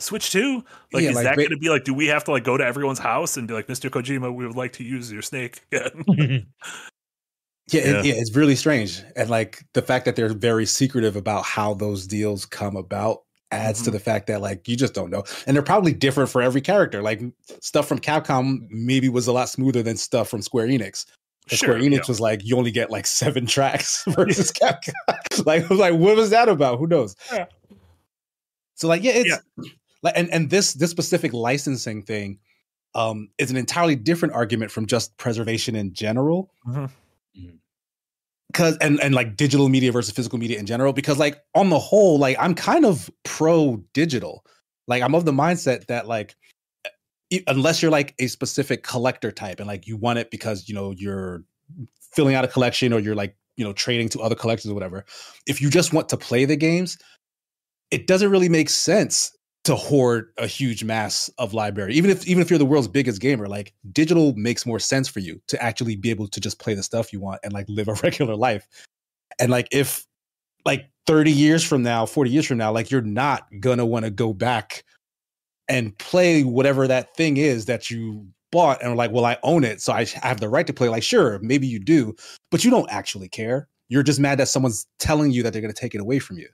Switch 2? Like, yeah, is that going to be like? Do we have to like go to everyone's house and be like, Mr. Kojima, we would like to use your snake? It's really strange, and like the fact that they're very secretive about how those deals come about adds to the fact that like you just don't know, and they're probably different for every character. Like stuff from Capcom maybe was a lot smoother than stuff from Square Enix. Sure, Square Enix was like, you only get like 7 tracks versus Capcom. like what was that about? Who knows? Yeah. So like like and this specific licensing thing is an entirely different argument from just preservation in general. Because and like digital media versus physical media in general, because like on the whole, like I'm kind of pro digital. Like I'm of the mindset that like unless you're like a specific collector type and like you want it because, you know, you're filling out a collection or you're like, you know, trading to other collectors or whatever. If you just want to play the games, it doesn't really make sense to hoard a huge mass of library. Even if you're the world's biggest gamer, like digital makes more sense for you to actually be able to just play the stuff you want and like live a regular life. And like, if like 30 years from now, 40 years from now, like you're not going to want to go back and play whatever that thing is that you bought and are like, well, I own it, so I have the right to play. Like, sure, maybe you do, but you don't actually care. You're just mad that someone's telling you that they're going to take it away from you.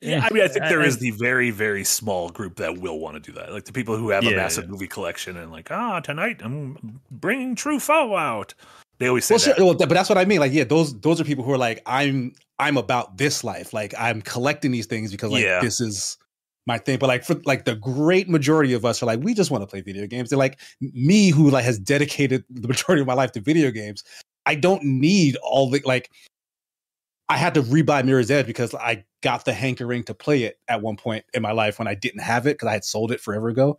Yeah, I mean, I think there is the very, very small group that will want to do that. Like the people who have a massive movie collection and like, tonight I'm bringing Truffaut out. They always say that. Sure, but that's what I mean. Like, yeah, those are people who are like, I'm about this life. Like, I'm collecting these things because like this is my thing. But like, for like the great majority of us are like, we just want to play video games. They're like me, who like has dedicated the majority of my life to video games. I don't need all the like. I had to rebuy Mirror's Edge because I got the hankering to play it at one point in my life when I didn't have it because I had sold it forever ago.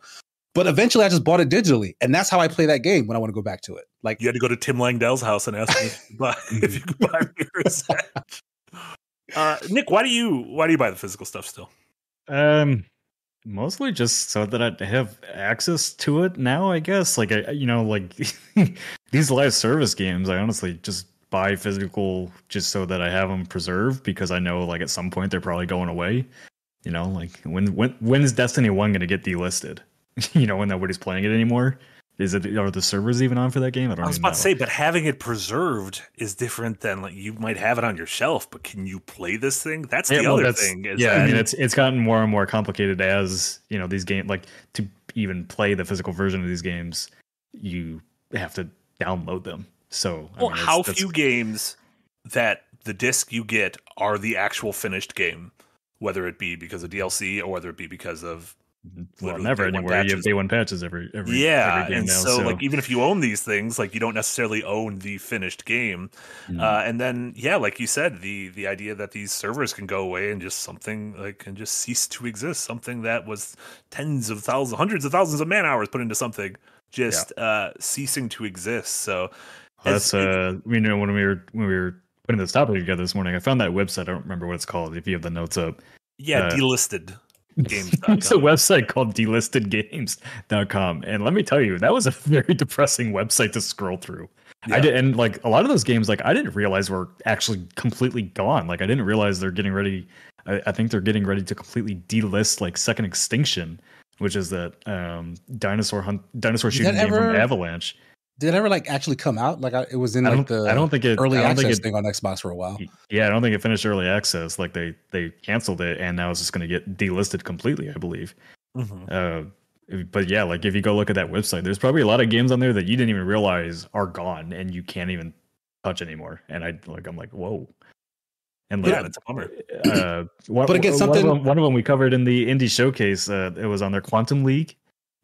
But eventually I just bought it digitally. And that's how I play that game when I want to go back to it. Like, you had to go to Tim Langdell's house and ask him if you could buy Mirror's Edge. Nick, why do you buy the physical stuff still? Mostly just so that I have access to it now, I guess. Like, I these live service games, I honestly just buy physical just so that I have them preserved, because I know like at some point they're probably going away. You know, like when is Destiny 1 going to get delisted? You know, when nobody's playing it anymore? Are the servers even on for that game? I don't know. I was about to say, but having it preserved is different than like you might have it on your shelf, but can you play this thing? That's the other thing. I mean, it's gotten more and more complicated as, you know, these games, like to even play the physical version of these games, you have to download them. So, how few games that the disc you get are the actual finished game, whether it be because of DLC or whether it be because of never anywhere you have day one patches every game and now. So like even if you own these things, like you don't necessarily own the finished game. And then like you said, the idea that these servers can go away and just something like and just cease to exist, something that was tens of thousands, hundreds of thousands of man hours put into something just ceasing to exist. So. That's you know, when we were putting this topic together this morning, I found that website. I don't remember what it's called. If you have the notes up, delisted games. It's a website called delistedgames.com, and let me tell you, that was a very depressing website to scroll through. Yeah. And like a lot of those games, like I didn't realize were actually completely gone. Like I didn't realize they're getting ready. I think they're getting ready to completely delist like Second Extinction, which is that dinosaur shooting game from Avalanche. Did it ever like actually come out? Like it was in like the early access thing on Xbox for a while. Yeah, I don't think it finished early access. Like they canceled it, and now it's just going to get delisted completely, I believe. But yeah, like if you go look at that website, there's probably a lot of games on there that you didn't even realize are gone and you can't even touch anymore. And I'm like, whoa. And like, it's a bummer. But again, one of them we covered in the indie showcase. It was on their Quantum League,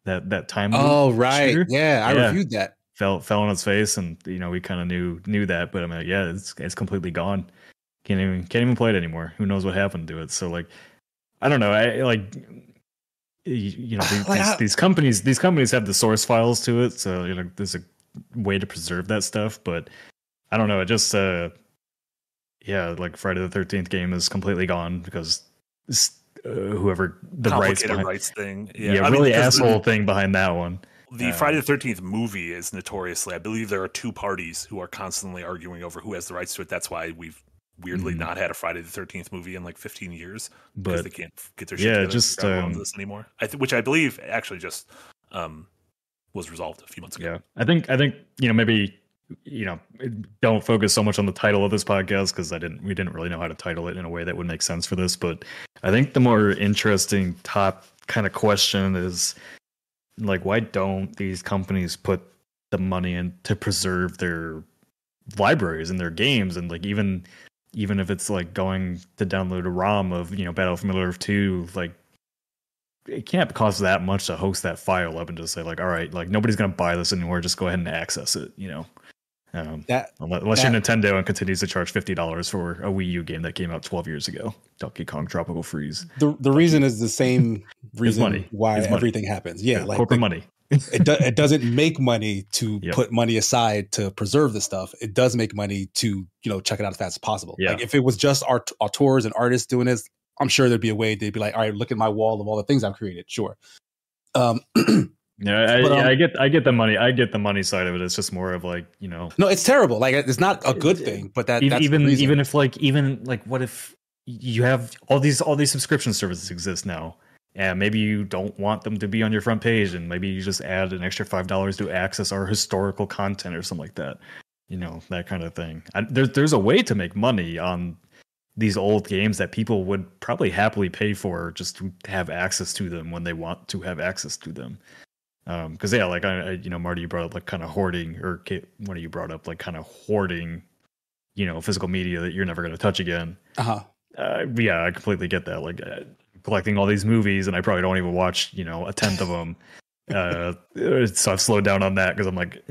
that time. Oh, right. Shooter. Yeah, I reviewed that. Fell on its face, and we kind of knew that. But I mean, it's completely gone. Can't even play it anymore. Who knows what happened to it? So like, I don't know. These companies have the source files to it, so there's a way to preserve that stuff. But I don't know. It just Friday the 13th game is completely gone because whoever the rights thing, thing behind that one. The Friday the 13th movie is notoriously, I believe there are two parties who are constantly arguing over who has the rights to it. That's why we've weirdly not had a Friday the 13th movie in like 15 years, because they can't get their shit together just this anymore. Which I believe actually just was resolved a few months ago. Yeah, I think maybe. Don't focus so much on the title of this podcast, because we didn't really know how to title it in a way that would make sense for this. But I think the more interesting top kind of question is like, why don't these companies put the money in to preserve their libraries and their games? And like, even if it's like going to download a ROM of, Battle for Middle-earth 2, like it can't cost that much to host that file up and just say like, all right, like nobody's going to buy this anymore. Just go ahead and access it, unless you're Nintendo and continues to charge $50 for a Wii U game that came out 12 years ago, Donkey Kong Tropical Freeze. The reason is the same reason why everything happens. Yeah, like corporate money. It doesn't make money to put money aside to preserve the stuff. It does make money to check it out as fast as possible. Yeah. Like if it was just our auteurs and artists doing this, I'm sure there'd be a way they'd be like, all right, look at my wall of all the things I've created. Sure. I get the money. I get the money side of it. It's just more of like, no, it's terrible. Like it's not a good thing, but that's even what if you have all these subscription services exist now, and maybe you don't want them to be on your front page, and maybe you just add an extra $5 to access our historical content or something like that. That kind of thing. There's a way to make money on these old games that people would probably happily pay for just to have access to them when they want to have access to them. Because Marty, you brought up like kind of hoarding, or Kate, one of you brought up like kind of hoarding, physical media that you're never going to touch again. Uh-huh. Yeah, I completely get that. Like collecting all these movies, and I probably don't even watch, a tenth of them. So I've slowed down on that because I'm like,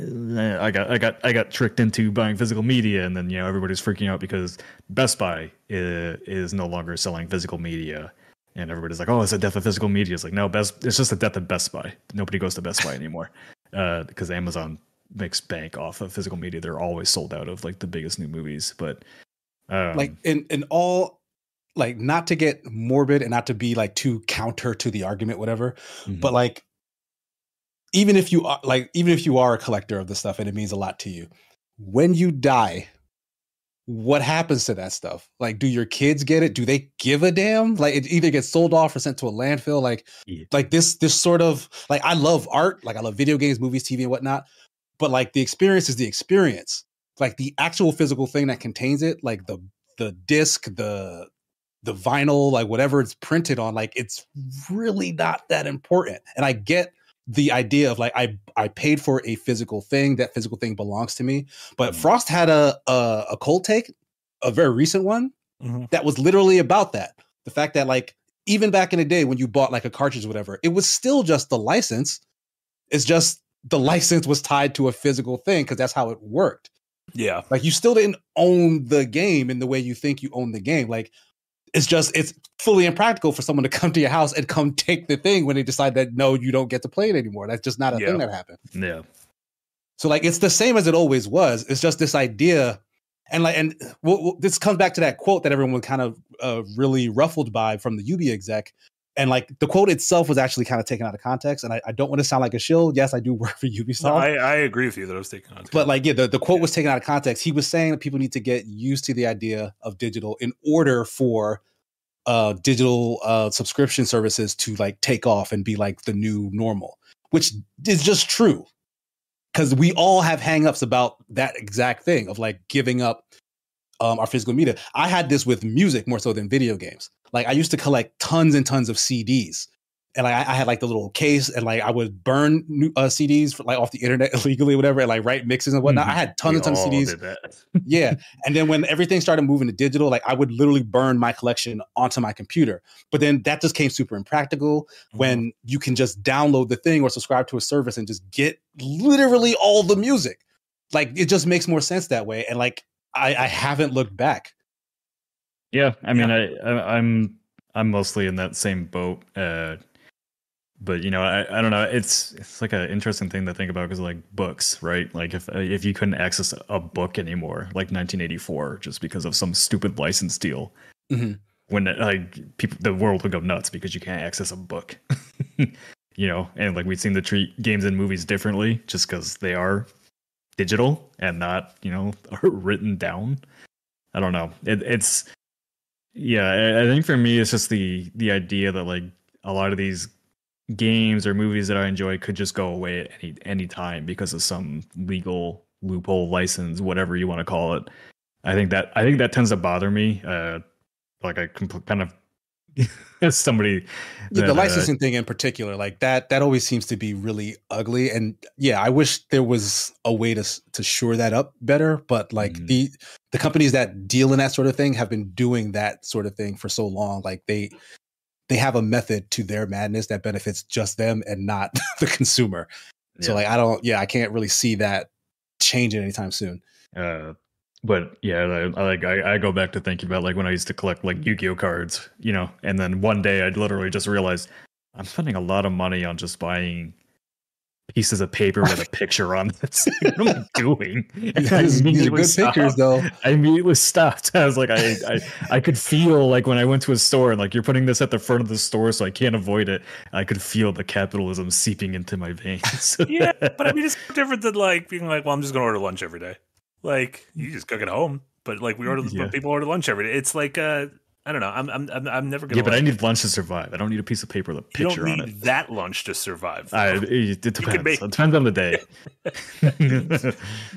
I got tricked into buying physical media, and then everybody's freaking out because Best Buy is no longer selling physical media, and everybody's like, oh, it's a death of physical media. It's like, no, it's just a death of Best Buy. Nobody goes to Best Buy anymore because Amazon makes bank off of physical media. They're always sold out of like the biggest new movies, but like in all. Like, not to get morbid and not to be like too counter to the argument, whatever, but like, even if you are a collector of the stuff and it means a lot to you, when you die, what happens to that stuff? Like, do your kids get it? Do they give a damn? Like, it either gets sold off or sent to a landfill. Like this sort of like, I love art. Like, I love video games, movies, TV, and whatnot. But like, the experience is the experience. Like, the actual physical thing that contains it, like the disc, the vinyl, like whatever it's printed on, like it's really not that important. And I get the idea of like, I paid for a physical thing, that physical thing belongs to me. But Frost had a cold take, a very recent one, that was literally about that. The fact that like, even back in the day when you bought like a cartridge or whatever, it was still just the license. It's just the license was tied to a physical thing because that's how it worked. Yeah. Like, you still didn't own the game in the way you think you own the game. Like, it's fully impractical for someone to come to your house and come take the thing when they decide that, no, you don't get to play it anymore. That's just not a thing that happened. Yeah. So like, it's the same as it always was. It's just this idea. And like, and this comes back to that quote that everyone was kind of really ruffled by from the Ubi exec. And like, the quote itself was actually kind of taken out of context. And I don't want to sound like a shill. Yes, I do work for Ubisoft. No, I agree with you that I was taken out of context. But like, yeah, the quote was taken out of context. He was saying that people need to get used to the idea of digital in order for digital subscription services to like take off and be like the new normal, which is just true. Because we all have hangups about that exact thing of like giving up our physical media. I had this with music more so than video games. Like, I used to collect tons and tons of CDs, And like I had like the little case, and like I would burn new CDs for, like, off the internet illegally, or whatever, and like write mixes and whatnot. Mm-hmm. I had tons of CDs. Yeah, and then when everything started moving to digital, like I would literally burn my collection onto my computer. But then that just came super impractical when you can just download the thing or subscribe to a service and just get literally all the music. Like, it just makes more sense that way. And like I haven't looked back. Yeah, I mean, I'm mostly in that same boat. But, you know, I don't know. It's like an interesting thing to think about, because like books, right? Like if you couldn't access a book anymore, like 1984, just because of some stupid license deal, when like people, the world would go nuts because you can't access a book, you know? And like we've seen to treat games and movies differently just because they are digital and not, you know, written down. I don't know. It's yeah. I think for me, it's just the idea that like a lot of these games or movies that I enjoy could just go away at any time because of some legal loophole, license, whatever you want to call it. I think that tends to bother me. Like I kind of somebody that, the licensing thing in particular, like that always seems to be really ugly. And yeah, I wish there was a way to shore that up better. But like the companies that deal in that sort of thing have been doing that sort of thing for so long. Like they have a method to their madness that benefits just them and not the consumer. Yeah. So like, I can't really see that changing anytime soon. But yeah, I go back to thinking about like when I used to collect like Yu-Gi-Oh cards, you know, and then one day I literally just realized I'm spending a lot of money on just buying pieces of paper with a picture on this. What am I doing? These are good pictures, though. I immediately stopped. I was like, I could feel like when I went to a store and like you're putting this at the front of the store, so I can't avoid it. I could feel the capitalism seeping into my veins. Yeah, but I mean, it's different than like being like, well, I'm just gonna order lunch every day. Like you just cook at home, but like people order lunch every day. It's like I don't know. I'm never gonna. Yeah, but I need lunch to survive. I don't need a piece of paper with a picture on it. You don't need that lunch to survive. It depends. It depends on the day.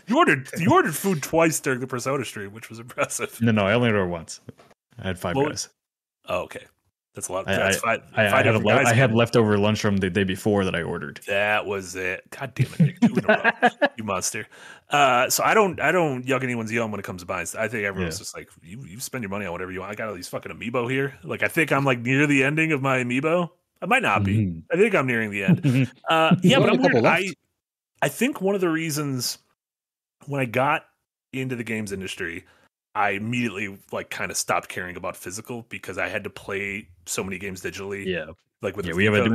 You ordered food twice during the Persona stream, which was impressive. No, I only ordered once. I had five guys. Oh, okay, that's a lot. I had leftover lunch from the day before that I ordered. That was it. God damn it, Nick, 2 in a row, you monster. So I don't yuck anyone's yum when it comes to buying. I think everyone's just like, you spend your money on whatever you want. I got all these fucking amiibo here. Like I think I'm like near the ending of my amiibo. I might not be. I think I'm nearing the end. Yeah, but I'm weird. I think one of the reasons when I got into the games industry, I immediately like kind of stopped caring about physical because I had to play so many games digitally. Yeah, like with we have a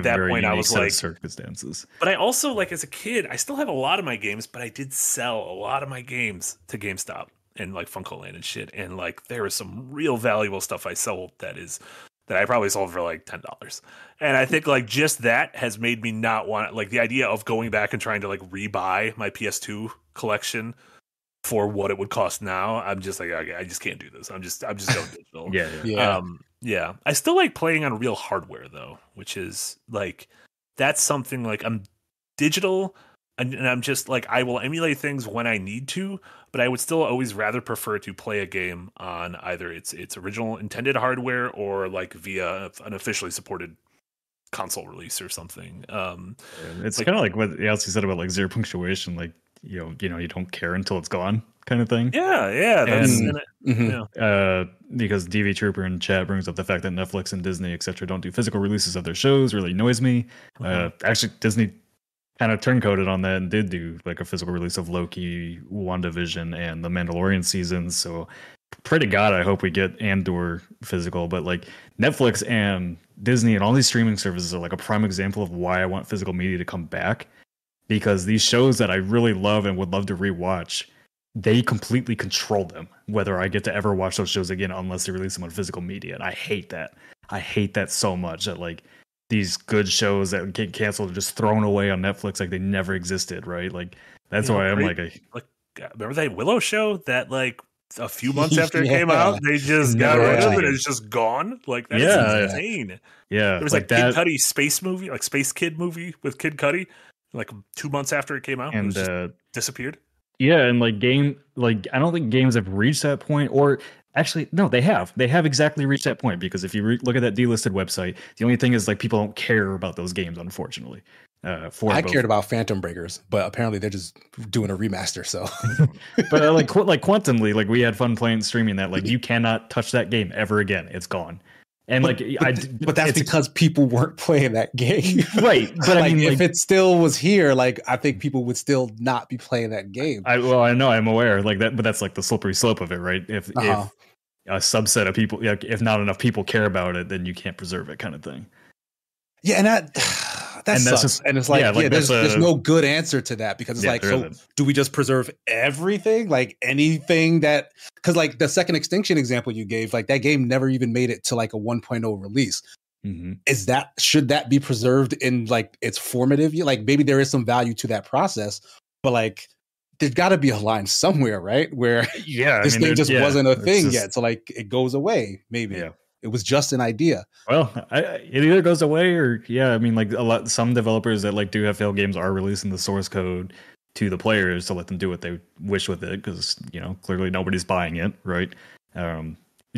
very unique set of circumstances. But I also like as a kid, I still have a lot of my games, but I did sell a lot of my games to GameStop and like Funko Land and shit. And like there was some real valuable stuff I sold that I probably sold for like $10. And I think like just that has made me not want like the idea of going back and trying to like rebuy my PS2 collection for what it would cost now. I'm just like, okay, I just can't do this. I'm just going digital. Yeah. I still like playing on real hardware though, which is like that's something like I'm digital and I'm just like I will emulate things when I need to, but I would still always rather prefer to play a game on either its original intended hardware or like via an officially supported console release or something. It's like, kind of like what Elsie said about like zero punctuation, like you know, you don't care until it's gone, kind of thing. Yeah. Because DV Trooper in chat brings up the fact that Netflix and Disney, etc., don't do physical releases of their shows. Really annoys me. Actually, Disney kind of turncoated on that and did do like a physical release of Loki, WandaVision, and the Mandalorian seasons. So, pray to God, I hope we get Andor physical. But like Netflix and Disney and all these streaming services are like a prime example of why I want physical media to come back. Because these shows that I really love and would love to rewatch, they completely control them, whether I get to ever watch those shows again unless they release them on physical media. And I hate that. I hate that so much that like these good shows that get canceled are just thrown away on Netflix like they never existed, right? Like that's why I'm like remember that Willow show that like a few months after it came out, they just got rid of it. It's just gone. Like that's insane. Yeah, there was like that Kid Cudi space movie, like Space Kid movie with Kid Cudi. Like 2 months after it came out, and it just disappeared. Yeah, and like I don't think games have reached that point, or Actually, no, they have exactly reached that point, because if you look at that delisted website, the only thing is like people don't care about those games, unfortunately. I cared about Phantom Breakers, but apparently they're just doing a remaster. So, but like Quantum Leap, like we had fun playing streaming that. Like you cannot touch that game ever again; it's gone. And but that's because people weren't playing that game, right? But like, I mean, if it still was here, like I think people would still not be playing that game. I know, I'm aware, like that, but that's like the slippery slope of it, right? If a subset of people, like, if not enough people care about it, then you can't preserve it, kind of thing. Yeah, and that sucks. And it's like, there's no good answer to that, because it's do we just preserve everything? Like anything that, because like the Second Extinction example you gave, like that game never even made it to like a 1.0 release. Mm-hmm. Should that be preserved in like its formative? Like maybe there is some value to that process, but like there's got to be a line somewhere, right? Where this thing just wasn't a thing yet. So like it goes away, maybe. Yeah. It was just an idea. Well, it either goes away or I mean, like some developers that like do FL games are releasing the source code to the players to let them do what they wish with it, because clearly nobody's buying it, right?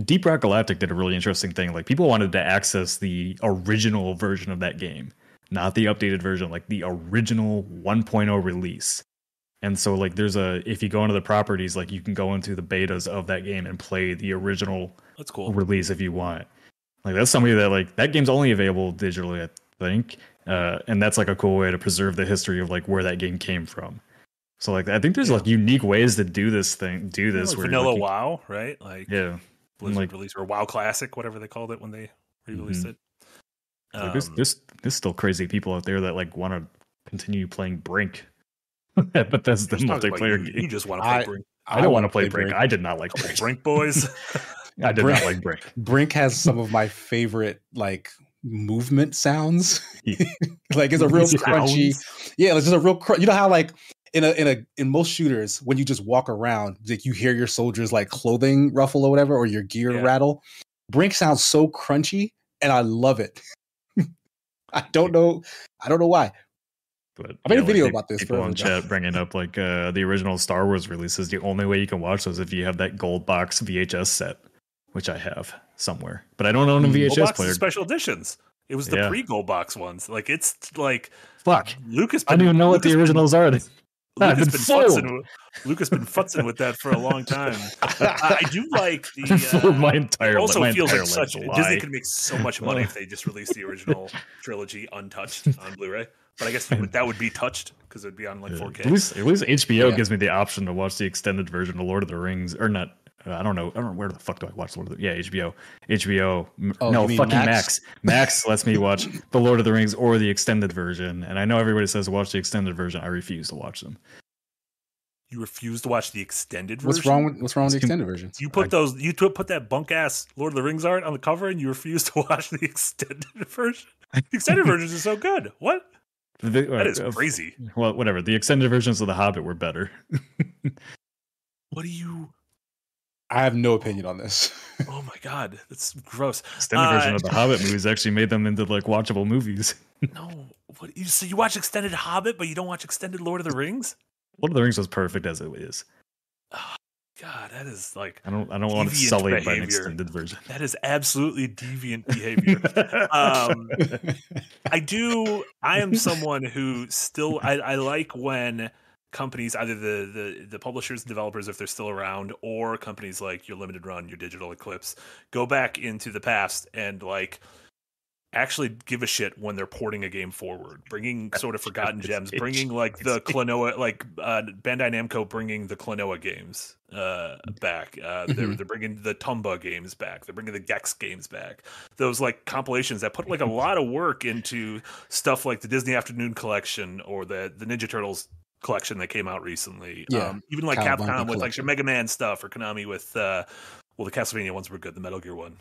Deep Rock Galactic did a really interesting thing. Like people wanted to access the original version of that game, not the updated version, like the original 1.0 release. And so like if you go into the properties, like you can go into the betas of that game and play the original release if you want. Like that's somebody that like that game's only available digitally, I think. And that's like a cool way to preserve the history of like where that game came from. So like I think there's like unique ways to do this thing. Like where Vanilla WoW, right? Like Blizzard release, or WoW Classic, whatever they called it when they re-released it. Like, there's still crazy people out there that like want to continue playing Brink. But that's the multiplayer game. You just want to play Brink. I don't want to play Brink. I did not like Brink. Brink boys. I did not like Brink. Brink has some of my favorite like movement sounds. Like it's a real crunchy. Yeah, it's just a real crunch. You know how like in most shooters when you just walk around, like you hear your soldiers like clothing ruffle or whatever, or your gear rattle. Brink sounds so crunchy, and I love it. I don't know why. But I made a video about this. People in chat bringing up like the original Star Wars releases. The only way you can watch those is if you have that gold box VHS set, which I have somewhere, but I don't own a VHS player. Special editions. It was the pre-gold box ones. Like it's like fuck. Lucas. I don't even know what the originals are. Lucas been futzing with that for a long time. I do like the. For my entire. It also feels like such a lie. Disney could make so much money if they just released the original trilogy untouched on Blu-ray. But I guess that would be touched because it would be on like 4K. At least HBO gives me the option to watch the extended version of Lord of the Rings, or not. I don't know where the fuck do I watch Lord of the Rings? Yeah, HBO. Oh, no, fucking Max. Max lets me watch the Lord of the Rings or the extended version. And I know everybody says watch the extended version. I refuse to watch them. You refuse to watch the extended version? What's wrong with the extended version? You put that bunk ass Lord of the Rings art on the cover, and you refuse to watch the extended version. The extended versions are so good. What? That is crazy. Well, whatever. The extended versions of The Hobbit were better. What do you... I have no opinion on this. Oh my God. That's gross. Extended version of The Hobbit movies actually made them into like watchable movies. No. So you watch extended Hobbit, but you don't watch extended Lord of the Rings? Lord of the Rings was perfect as it is. Oh, God, that is like... I don't want to sully it by an extended version. That is absolutely deviant behavior. I am someone who still... I like when... companies, either the publishers and developers, if they're still around, or companies like your Limited Run, your Digital Eclipse, go back into the past and like actually give a shit when they're porting a game forward, bringing sort of forgotten gems, bringing like the Klonoa, like Bandai Namco bringing the Klonoa games back. They're bringing the Tomba games back. They're bringing the Gex games back. Those like compilations that put like a lot of work into stuff like the Disney Afternoon Collection or the Ninja Turtles collection that came out recently. Even like Capcom with like your Mega Man stuff, or Konami with the Castlevania ones were good. The Metal Gear one,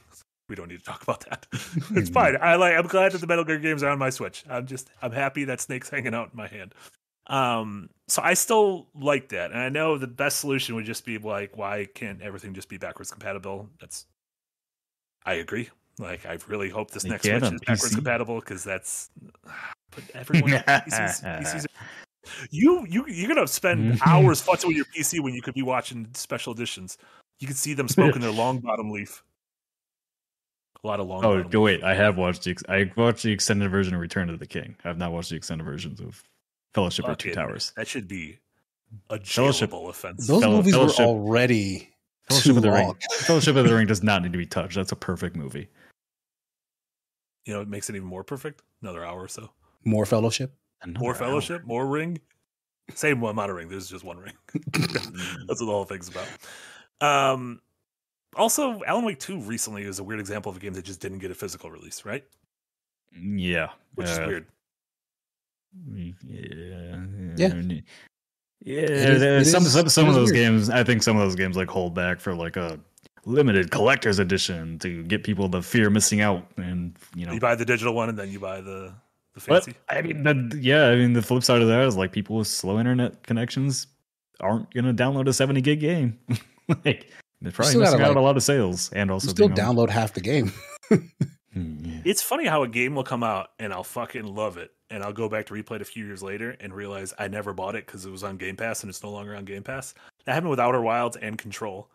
we don't need to talk about that. It's fine. I'm glad that the Metal Gear games are on my Switch. I'm happy that Snake's hanging out in my hand. So I still like that, and I know the best solution would just be like, why can't everything just be backwards compatible? I agree. Like, I really hope this next Switch is backwards compatible, because that's put everyone on PCs. You're gonna spend hours futzing with your PC when you could be watching special editions. You can see them smoking their long bottom leaf. A lot of long. Oh, go wait! I have watched the extended version of Return of the King. I have not watched the extended versions of Fellowship or Two Towers. That should be a jailable offense. Those movies were already too long. Fellowship of the Ring does not need to be touched. That's a perfect movie. You know, it makes it even more perfect. Another hour or so. More Fellowship. More Ring. Same amount of ring. There's just one ring. That's what the whole thing's about. Also, Alan Wake 2 recently is a weird example of a game that just didn't get a physical release, right? Yeah. Which is weird. Some of those games, I think some of those games like hold back for like a limited collector's edition to get people to fear missing out. And, you know, you buy the digital one and then you buy the fancy. But, I mean, the flip side of that is like people with slow internet connections aren't going to download a 70 gig game. Like, they're probably missing out a lot of sales, and also still download half the game. It's funny how a game will come out and I'll fucking love it, and I'll go back to replay it a few years later and realize I never bought it because it was on Game Pass, and it's no longer on Game Pass. That happened with Outer Wilds and Control.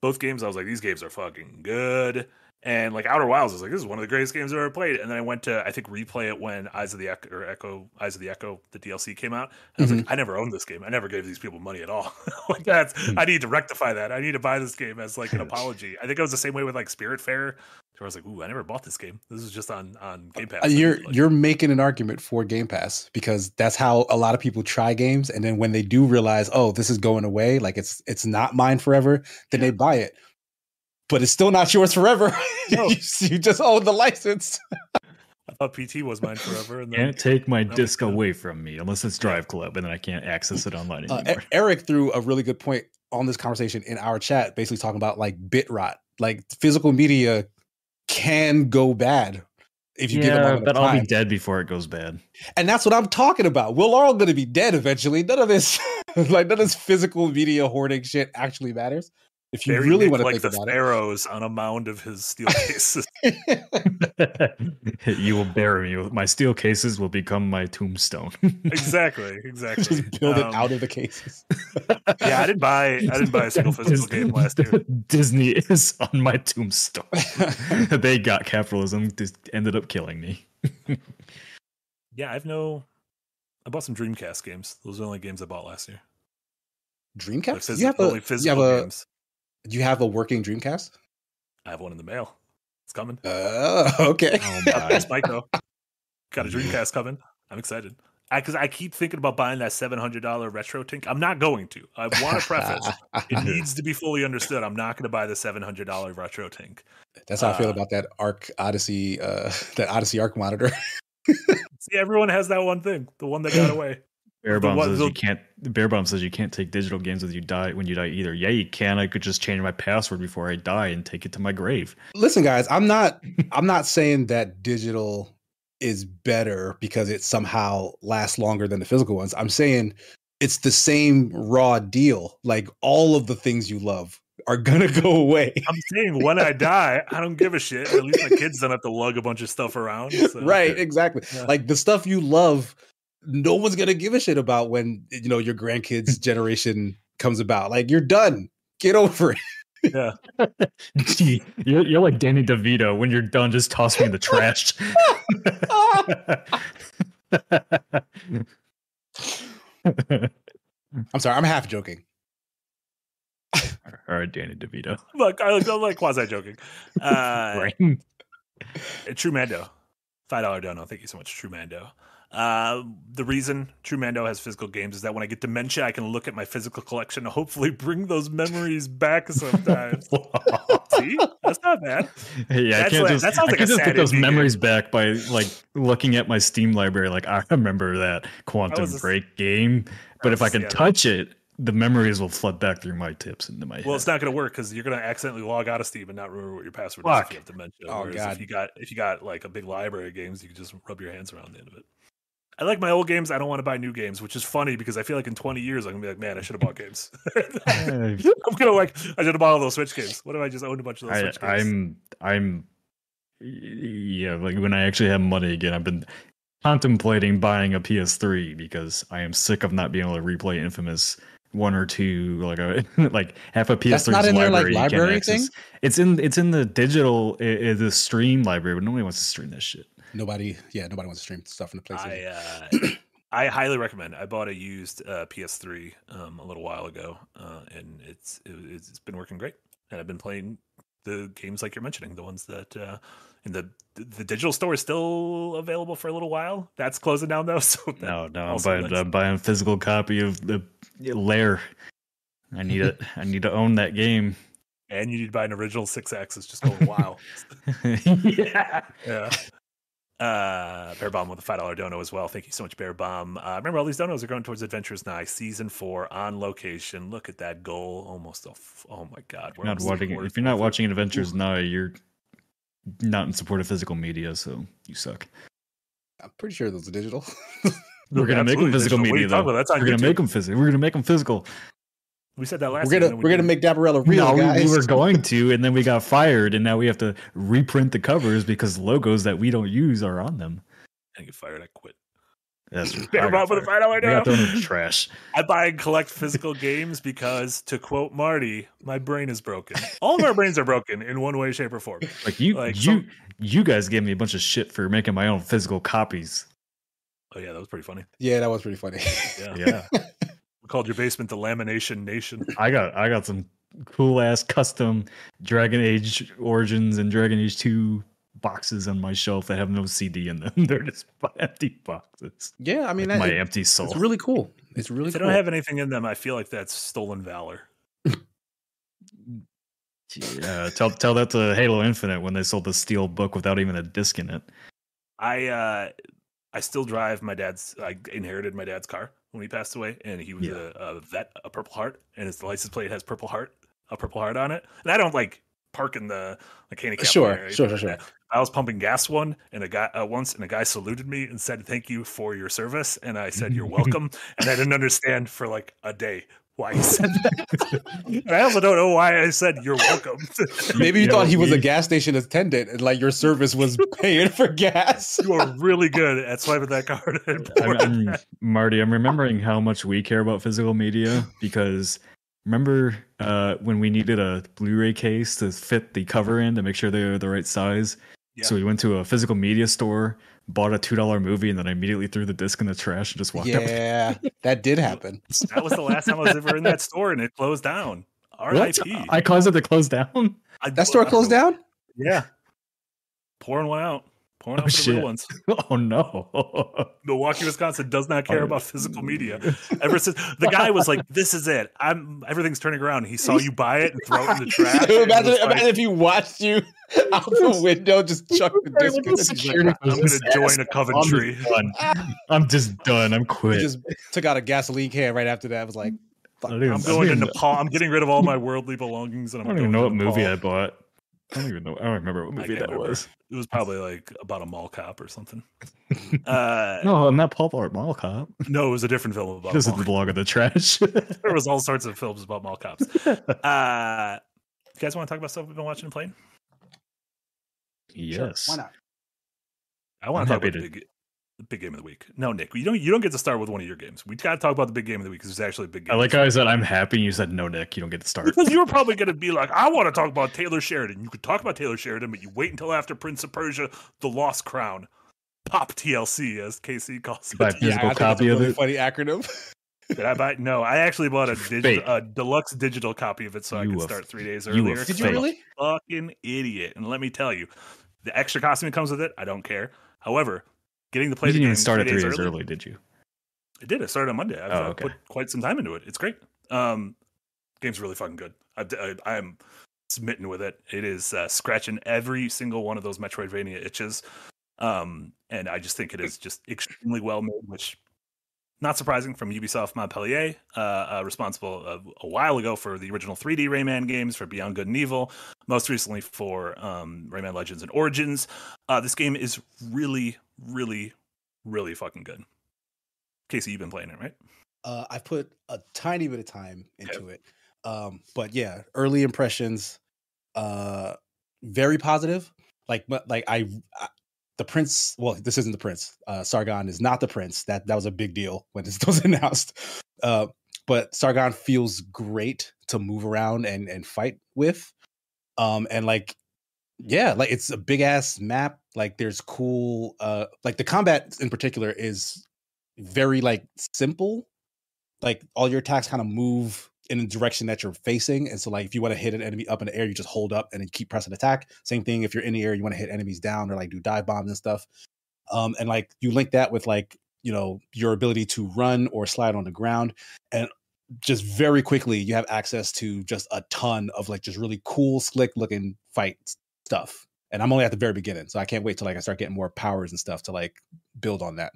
Both games, I was like, these games are fucking good. And like Outer Wilds, I was like, this is one of the greatest games I've ever played. And then I went to, I think, replay it when Eyes of the Echo, the DLC came out. And I was like, I never owned this game. I never gave these people money at all. Like I need to rectify that. I need to buy this game as like an apology. I think I was the same way with like Spiritfarer, where I was like, ooh, I never bought this game. This is just on Game Pass. You're making an argument for Game Pass, because that's how a lot of people try games. And then when they do realize, oh, this is going away, like it's not mine forever, then they buy it. But it's still not yours forever. No. You just own the license. I thought PT was mine forever. And then can't take my disc away from me unless it's Drive Club, and then I can't access it online anymore. Eric threw a really good point on this conversation in our chat, basically talking about like bit rot. Like physical media can go bad if you give it long enough time. But I'll be dead before it goes bad. And that's what I'm talking about. We're all going to be dead eventually. None of this physical media hoarding shit actually matters. If you really want to think about it, like the pharaohs on a mound of his steel cases. You will bury me. My steel cases will become my tombstone. Exactly. Just build it out of the cases. Yeah, I didn't buy a single physical game last year. Disney is on my tombstone. They got capitalism. Just ended up killing me. Yeah, I bought some Dreamcast games. Those are the only games I bought last year. Dreamcast? Games. Do you have a working Dreamcast? I have one in the mail. It's coming. Okay. Oh my. Mike, though. Got a Dreamcast coming. I'm excited. Because I keep thinking about buying that $700 retro tink. I'm not going to. I want to preface. It needs to be fully understood. I'm not going to buy the $700 retro tink. That's how I feel about that Odyssey Arc monitor. See, everyone has that one thing. The one that got away. Bear Bomb says you can't take digital games when you die either. Yeah, you can. I could just change my password before I die and take it to my grave. Listen, guys, I'm not saying that digital is better because it somehow lasts longer than the physical ones. I'm saying it's the same raw deal. Like all of the things you love are gonna go away. I'm saying when I die, I don't give a shit. At least my kids don't have to lug a bunch of stuff around. So. Right, exactly. Yeah. Like the stuff you love. No one's going to give a shit about when, you know, your grandkids' generation comes about. Like, you're done. Get over it. Yeah. Gee, you're like Danny DeVito. When you're done, just toss me in the trash. I'm sorry. I'm half joking. All right, Danny DeVito. Look, I'm like quasi-joking. Right. True Mando. $5 dono. Thank you so much, True Mando. The reason True Mando has physical games is that when I get dementia, I can look at my physical collection and hopefully bring those memories back sometimes. See? That's not bad. Hey, yeah, I can't just get those memories back by like looking at my Steam library. Like, I remember that Quantum Break game, but if I can touch it, the memories will flood back through my tips into my head. Well, it's not going to work because you're going to accidentally log out of Steam and not remember what your password is if you have dementia. Oh, whereas God. If you got like a big library of games, you can just rub your hands around the end of it. I like my old games. I don't want to buy new games, which is funny because I feel like in 20 years, I'm going to be like, man, I should have bought games. I'm kind of like, I should have bought all those Switch games. What if I just owned a bunch of those Switch games? Like when I actually have money again, I've been contemplating buying a PS3 because I am sick of not being able to replay Infamous one or two, like a like half a PS3's library. Like, library thing? It's in the digital the stream library, but nobody wants to stream this shit. Nobody wants to stream stuff in the PlayStation. I highly recommend. I bought a used PS3 a little while ago, and it's been working great. And I've been playing the games like you're mentioning, the ones that in the digital store is still available for a little while. That's closing down though. So I'm buying a physical copy of the Lair. I need it. I need to own that game. And you need to buy an original 6X. Just going wow. Yeah. Bear Bomb with a $5 dono as well. Thank you so much, Bear Bomb. Remember, all these donos are going towards Adventures Nigh Season 4 on location. Look at that goal. Almost. Oh my God. We're not watching it. If you're not watching Adventures Nigh, you're not in support of physical media, so you suck. I'm pretty sure those are digital. We're going to make them physical media, though. We're going to make them physical. We're going to make them physical. We said that last time. We're going to make Dabarella real, guys. We were going to, and then we got fired, and now we have to reprint the covers because logos that we don't use are on them. I get fired. I quit. That's true. Bear Bomb with a $5 dono. Got thrown in the trash. I buy and collect physical games because, to quote Marty, my brain is broken. All of our brains are broken in one way, shape, or form. You guys gave me a bunch of shit for making my own physical copies. Oh, yeah, that was pretty funny. Yeah, that was pretty funny. Yeah. We called your basement the Lamination Nation. I got some cool ass custom Dragon Age Origins and Dragon Age 2 boxes on my shelf that have no CD in them. They're just empty boxes. Yeah, I mean, like my empty soul. It's really cool. It's really. If cool. They don't have anything in them, I feel like that's stolen valor. Tell that to Halo Infinite when they sold the steel book without even a disc in it. I still drive my dad's. I inherited my dad's car when he passed away, and he was a vet, a Purple Heart, and his license plate has a Purple Heart on it. And I don't like park in the handicap. Sure. I was pumping gas once, and a guy saluted me and said, "Thank you for your service," and I said, "You're welcome." And I didn't understand for like a day why he said that. And I also don't know why I said "you're welcome." Maybe you thought he was a gas station attendant and like your service was paying for gas. You are really good at swiping that card. Marty, I'm remembering how much we care about physical media because remember when we needed a Blu-ray case to fit the cover in to make sure they were the right size? Yeah. So we went to a physical media store, bought a $2 movie, and then I immediately threw the disc in the trash and just walked out. Yeah, that did happen. That was the last time I was ever in that store, and it closed down. RIP. I caused it to close down? That store closed down? Yeah. Pouring one out. Pouring out for the real ones. Oh, no. Milwaukee, Wisconsin does not care about physical media. Ever since the guy was like, "This is it. Everything's turning around." He saw you buy it and throw it in the trash. Imagine if he watched you out the window, just chuck the disc. Like, I'm going to join a Coventry. I'm just done. I'm quit. He just took out a gasoline can right after that. I was like, fuck. I'm going to Nepal. I'm getting rid of all my worldly belongings. And I don't even know what movie I bought. I don't even know. I don't remember what movie that was. It was probably like about a mall cop or something. No, not Paul Blart Mall Cop. No, it was a different film about. This is the blog of the trash. There was all sorts of films about mall cops. You guys want to talk about stuff we've been watching and playing? Yes. Sure, why not? I want to talk about the big game of the week. No, Nick, you don't get to start with one of your games. We got to talk about the big game of the week because it's actually a big game. I like how I said I'm happy. You said no, Nick, you don't get to start because you were probably going to be like, I want to talk about Taylor Sheridan. You could talk about Taylor Sheridan, but you wait until after Prince of Persia: The Lost Crown, Pop TLC, as KC calls it. Buy a physical copy of it. Funny acronym. Did I buy? No, I actually bought a deluxe digital copy of it so I could start 3 days earlier. Did you really? Fucking idiot! And let me tell you, the extra costume that comes with it, I don't care. However, getting to play the game. You didn't even start it 3 days early, did you? I did. I started on Monday. I put quite some time into it. It's great. Game's really fucking good. I'm smitten with it. It is scratching every single one of those Metroidvania itches. And I just think it is just extremely well made, which not surprising from Ubisoft Montpellier, responsible a while ago for the original 3D Rayman games, for Beyond Good and Evil, most recently for Rayman Legends and Origins. This game is really, really, really fucking good. Casey, you've been playing it, right? I put a tiny bit of time into it. But yeah, early impressions, very positive. Like the prince, well, this isn't the prince. Sargon is not the prince. That was a big deal when this was announced. but Sargon feels great to move around and fight with. And like, yeah, like it's a big ass map. Like there's cool, like the combat in particular is very like simple. Like all your attacks kind of move in the direction that you're facing. And so like, if you want to hit an enemy up in the air, you just hold up and then keep pressing attack. Same thing. If you're in the air, you want to hit enemies down or like do dive bombs and stuff. And like you link that with like, you know, your ability to run or slide on the ground. And just very quickly, you have access to just a ton of like just really cool, slick looking fight stuff. And I'm only at the very beginning, so I can't wait till like I start getting more powers and stuff to like build on that.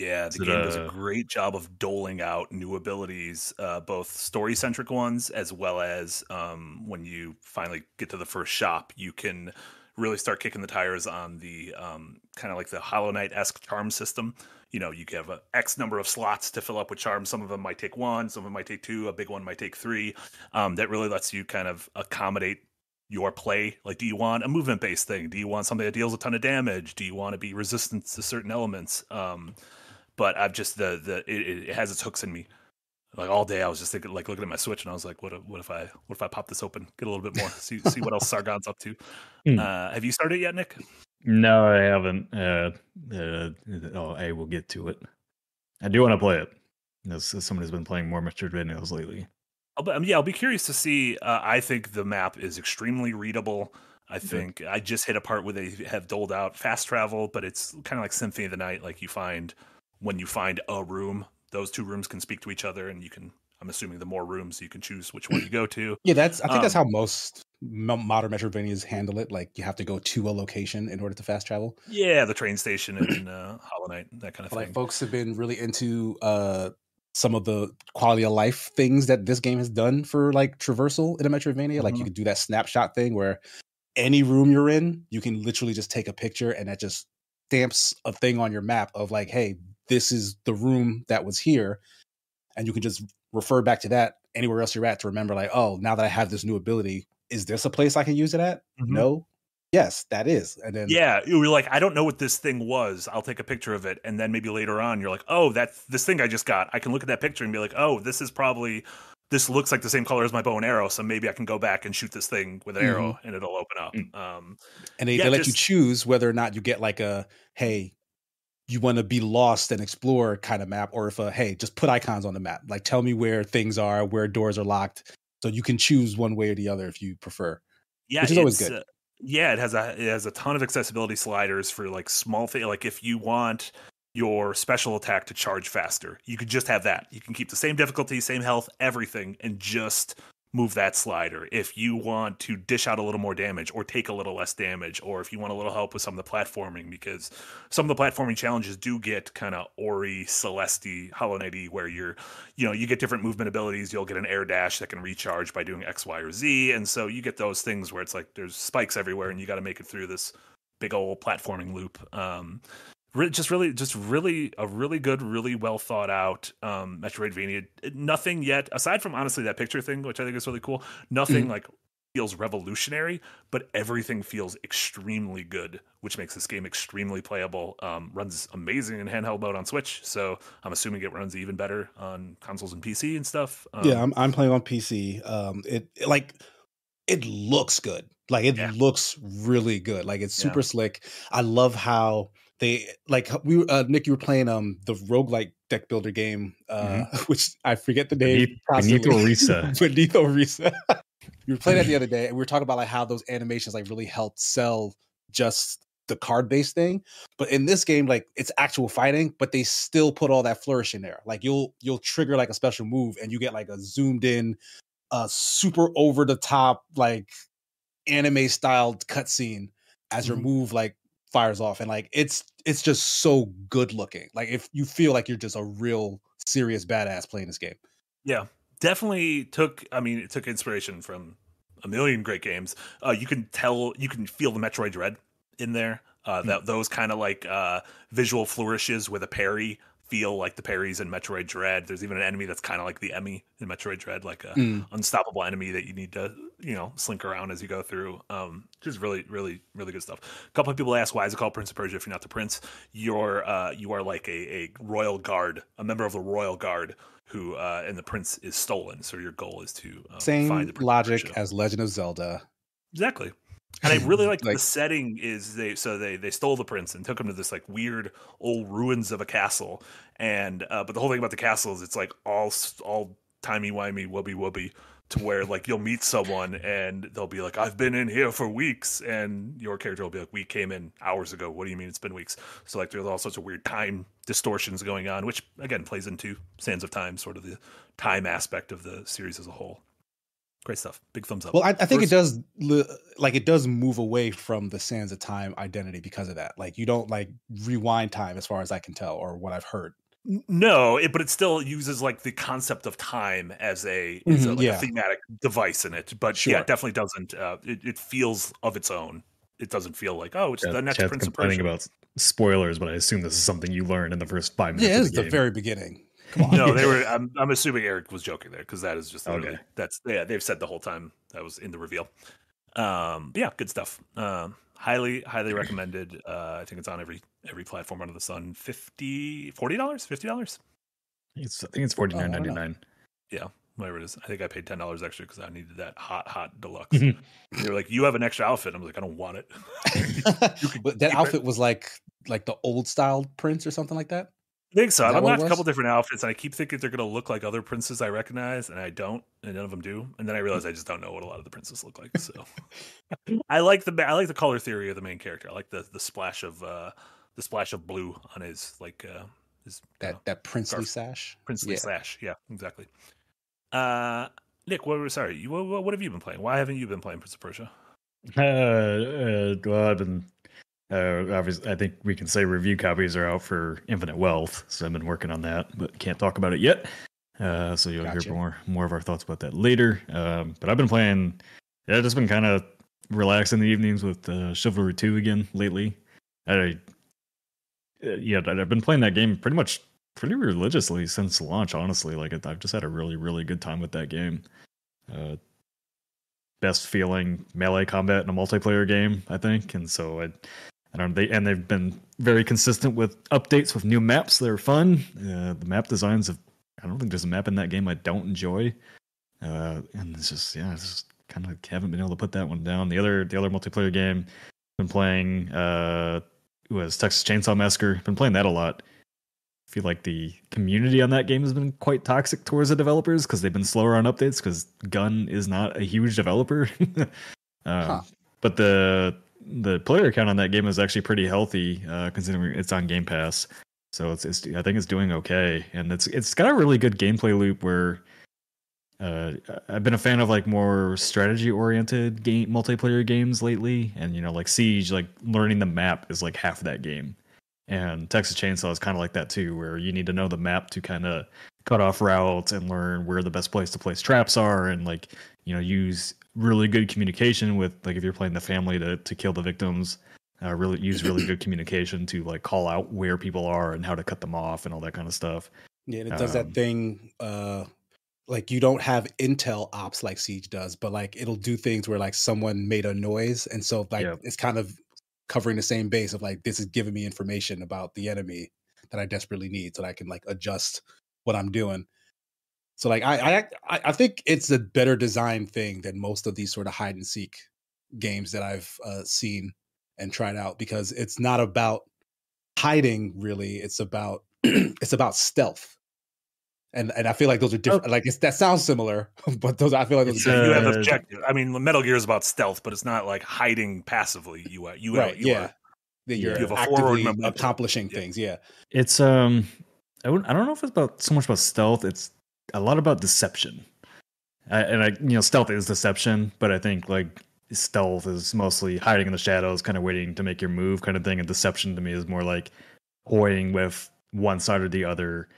Yeah, the game does a great job of doling out new abilities, both story-centric ones, as well as when you finally get to the first shop, you can really start kicking the tires on the kind of like the Hollow Knight-esque charm system. You know, you have X number of slots to fill up with charms. Some of them might take one, some of them might take two, a big one might take three. That really lets you kind of accommodate your play. Like, do you want a movement-based thing? Do you want something that deals a ton of damage? Do you want to be resistant to certain elements? But I've just it has its hooks in me. Like all day, I was just thinking, like looking at my Switch, and I was like, what if I pop this open, get a little bit more, see what else Sargon's up to. Have you started yet, Nick? No, I haven't. I will get to it. I do want to play it. As someone who's been playing more Metroidvanias lately. I'll be curious to see. I think the map is extremely readable. I think I just hit a part where they have doled out fast travel, but it's kind of like Symphony of the Night. Like you find. When you find a room, those two rooms can speak to each other, and you can, I'm assuming the more rooms, you can choose which one you go to. Yeah, I think that's how most modern Metroidvanias handle it. Like, you have to go to a location in order to fast travel. Yeah, the train station in Hollow Knight, that kind of thing. Like, folks have been really into some of the quality of life things that this game has done for, like, traversal in a Metroidvania. Mm-hmm. Like, you could do that snapshot thing where any room you're in, you can literally just take a picture, and that just stamps a thing on your map of, like, hey, this is the room that was here, and you can just refer back to that anywhere else you're at to remember, like, oh, now that I have this new ability, is this a place I can use it at? Mm-hmm. No. Yes, that is. And then, yeah, you're like, I don't know what this thing was. I'll take a picture of it. And then maybe later on, you're like, oh, that's this thing I just got. I can look at that picture and be like, oh, this looks like the same color as my bow and arrow. So maybe I can go back and shoot this thing with an arrow and it'll open up. Mm-hmm. And they let you choose whether or not you get like a, hey, you want to be lost and explore kind of map, or if hey, just put icons on the map. Like, tell me where things are, where doors are locked. So you can choose one way or the other if you prefer. Yeah, which is always good. It has a ton of accessibility sliders for like small things. Like if you want your special attack to charge faster, you could just have that. You can keep the same difficulty, same health, everything, and just move that slider. If you want to dish out a little more damage or take a little less damage, or if you want a little help with some of the platforming, because some of the platforming challenges do get kind of Ori, Celeste, Hollow Knight-y, where you get different movement abilities. You'll get an air dash that can recharge by doing X, Y, or Z. And so you get those things where it's like there's spikes everywhere and you got to make it through this big old platforming loop. Really well thought out Metroidvania. Nothing yet, aside from honestly that picture thing, which I think is really cool, nothing like feels revolutionary, but everything feels extremely good, which makes this game extremely playable. Runs amazing in handheld mode on Switch, so I'm assuming it runs even better on consoles and PC and stuff. I'm playing on PC. It looks good. Like it looks really good. Like it's super slick. I love how Nick, you were playing the roguelike deck builder game, which I forget the name. Beneath Orisa. You were playing that the other day, and we were talking about like how those animations like really helped sell just the card-based thing. But in this game, like it's actual fighting, but they still put all that flourish in there. Like you'll trigger like a special move, and you get like a zoomed in, super over the top like anime styled cutscene as your move like fires off, and like it's just so good looking. Like if you feel like you're just a real serious badass playing this game. Yeah, definitely it took inspiration from a million great games. You can feel the Metroid Dread in there, those kind of like visual flourishes with a parry feel like the parries in Metroid Dread. There's even an enemy that's kind of like the Emmy in Metroid Dread, like a unstoppable enemy that you need to, you know, slink around as you go through. Just really, really, really good stuff. A couple of people ask, why is it called Prince of Persia if you're not the prince? You're you are like a royal guard, a member of the royal guard who and the prince is stolen. So your goal is to find the Prince. Same logic as Legend of Zelda. Exactly. And I really liked like, the setting is they stole the prince and took him to this like weird old ruins of a castle. And but the whole thing about the castle is it's like all timey-wimey, wubby-wubby, to where like you'll meet someone and they'll be like, I've been in here for weeks. And your character will be like, we came in hours ago. What do you mean it's been weeks? So like there's all sorts of weird time distortions going on, which again plays into Sands of Time, sort of the time aspect of the series as a whole. Great stuff. Big thumbs up. Well, I think it does move away from the Sands of Time identity because of that. Like you don't like rewind time as far as I can tell or what I've heard. No, but it still uses like the concept of time as a thematic device in it. But sure. Yeah, it definitely doesn't. It feels of its own. It doesn't feel like, oh, it's the next Prince of Persia. About spoilers, but I assume this is something you learn in the first 5 minutes. Yeah, it's the very beginning. No, they were. I'm assuming Eric was joking there because that is just okay. They've said the whole time that was in the reveal. Yeah, good stuff. Highly recommended. I think it's on every platform under the sun. $50. I think it's $49.99. Yeah, whatever it is. I think I paid $10 extra because I needed that hot deluxe. They were like, "You have an extra outfit." I was like, "I don't want it." But that outfit was like the old style Prince or something like that. I think so. I unlocked a couple different outfits, and I keep thinking they're going to look like other princes I recognize, and I don't, and none of them do. And then I realize I just don't know what a lot of the princes look like. So I like the color theory of the main character. I like the splash of blue on his that princely scarf. Sash. Princely sash. Yeah, exactly. Nick, what have you been playing? Why haven't you been playing Prince of Persia? Well, I've been. Obviously, I think we can say review copies are out for Infinite Wealth, so I've been working on that, but can't talk about it yet. So you'll hear more of our thoughts about that later. But I've been playing, just been kind of relaxing the evenings with Chivalry 2 again lately. I've been playing that game pretty religiously since launch. Honestly, like I've just had a really, really good time with that game. Best feeling melee combat in a multiplayer game, I think, and so they've been very consistent with updates with new maps that are fun. The map designs I don't think there's a map in that game I don't enjoy. And it's just, I just kind of haven't been able to put that one down. The other multiplayer game I've been playing was Texas Chainsaw Massacre. I've been playing that a lot. I feel like the community on that game has been quite toxic towards the developers because they've been slower on updates because Gun is not a huge developer. But the player count on that game is actually pretty healthy considering it's on Game Pass, so it's I think it's doing okay, and it's got a really good gameplay loop where I've been a fan of like more strategy oriented game multiplayer games lately, and like Siege, like learning the map is like half of that game. And Texas Chainsaw is kind of like that too, where you need to know the map to kind of cut off routes and learn where the best place to place traps are, and use really good communication with, like, if you're playing the family to kill the victims, really use really good communication to like call out where people are and how to cut them off and all that kind of stuff. Yeah, and it does that thing like you don't have intel ops like Siege does, but like it'll do things where like someone made a noise, and so like it's kind of covering the same base of like, this is giving me information about the enemy that I desperately need so that I can like adjust what I'm doing. So like I think it's a better design thing than most of these sort of hide and seek games that I've seen and tried out, because it's not about hiding really. It's about it's about stealth. And I feel like those are different. Like that sounds similar, but those I feel like you have objective. I mean, Metal Gear is about stealth, but it's not like hiding passively. You have a forward momentum, accomplishing things. Yeah, it's I don't know if it's about so much about stealth. It's a lot about deception, stealth is deception, but I think like stealth is mostly hiding in the shadows, kind of waiting to make your move, kind of thing. And deception to me is more like toying with one side or the other.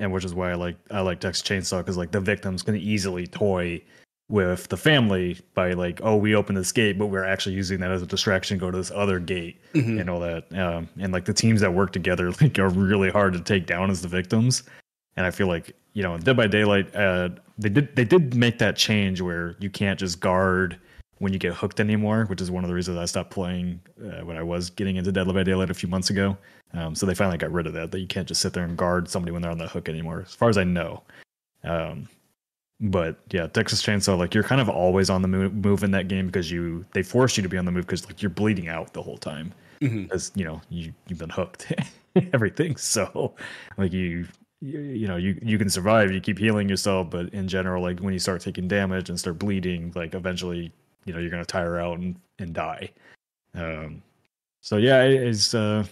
And which is why I like Texas Chainsaw, because like the victims can easily toy with the family by like, oh, we opened this gate, but we're actually using that as a distraction, go to this other gate and all that. And like the teams that work together like are really hard to take down as the victims. And I feel like, you know, in Dead by Daylight, they did make that change where you can't just guard when you get hooked anymore, which is one of the reasons I stopped playing when I was getting into Dead by Daylight a few months ago. So they finally got rid of that you can't just sit there and guard somebody when they're on the hook anymore, as far as I know. But yeah, Texas Chainsaw, like you're kind of always on the move in that game because they force you to be on the move because like you're bleeding out the whole time, as you know you've been hooked, everything. So like you can survive, you keep healing yourself, but in general like when you start taking damage and start bleeding, like eventually you know you're gonna tire out and die. So yeah, it's I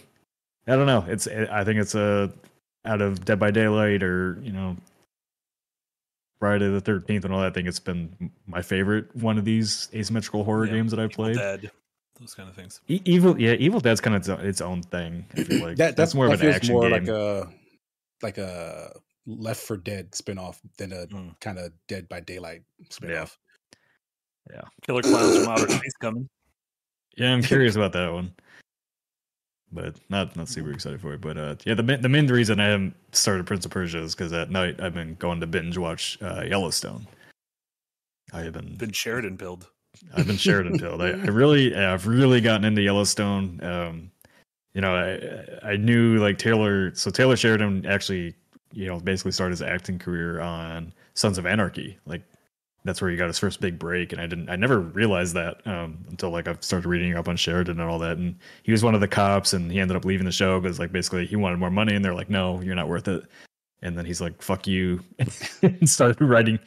don't know. I think it's out of Dead by Daylight or you know. Friday the 13th and all that, I think it's been my favorite one of these asymmetrical horror games that I've played. Evil Dead, those kind of things. Evil Dead's kind of its own thing. I feel like that's more of an action game. Like a Left 4 Dead spinoff than a kind of Dead by Daylight spinoff. Yeah. Killer Clowns from Outer Space coming. Yeah, I'm curious about that one. But not super excited for it. But yeah, the main reason I haven't started Prince of Persia is because at night I've been going to binge watch Yellowstone. I have been Sheridan pilled. I've been Sheridan pilled. I've really gotten into Yellowstone. You know, I knew like Taylor. So Taylor Sheridan actually, you know, basically started his acting career on Sons of Anarchy. Like that's where he got his first big break, and I never realized that until like I started reading up on Sheridan and all that. And he was one of the cops, and he ended up leaving the show because like basically he wanted more money, and they're like, "No, you're not worth it." And then he's like, "Fuck you," and started writing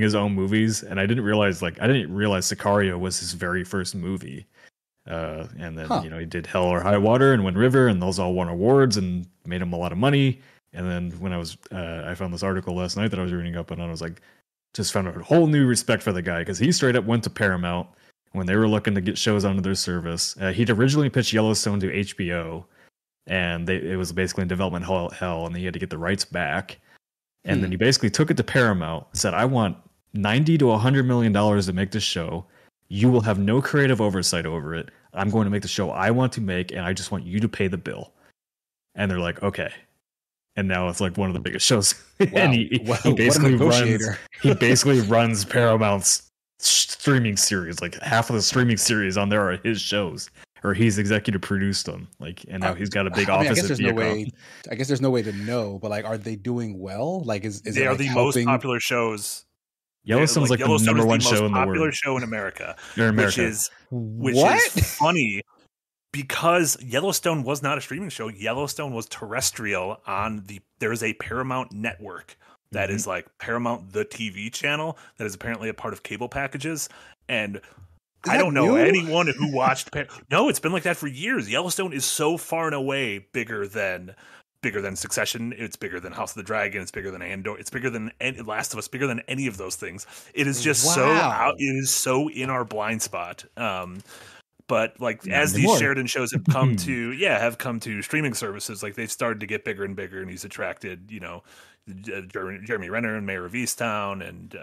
his own movies. And I didn't realize Sicario was his very first movie. And then you know he did Hell or High Water and Wind River, and those all won awards and made him a lot of money. And then when I was I found this article last night that I was reading up on, and I was like. Just found a whole new respect for the guy because he straight up went to Paramount when they were looking to get shows onto their service. He'd originally pitched Yellowstone to HBO, and it was basically in development hell, and he had to get the rights back. And then he basically took it to Paramount, said, "I want $90 to $100 million to make this show. You will have no creative oversight over it. I'm going to make the show I want to make, and I just want you to pay the bill." And they're like, "Okay." And now it's like one of the biggest shows. Wow. And he basically runs Paramount's streaming series. Like half of the streaming series on there are his shows, or he's executive produced them. Like, and now he's got a big office. I guess there's no way to know, but like, are they doing well? Like, are they the most popular shows? Yellowstone's Yellowstone the number one show in the world. Popular show in America. Which is funny. Because Yellowstone was not a streaming show. Yellowstone was terrestrial there's a Paramount network that is like Paramount, the TV channel that is apparently a part of cable packages. And I don't know anyone who watched. No, it's been like that for years. Yellowstone is so far and away bigger than Succession. It's bigger than House of the Dragon. It's bigger than Andor. It's bigger than Last of Us, bigger than any of those things. It is just so in our blind spot. But like as these Sheridan shows have come to streaming services, like they've started to get bigger and bigger, and he's attracted Jeremy Renner and Mayor of Easttown, and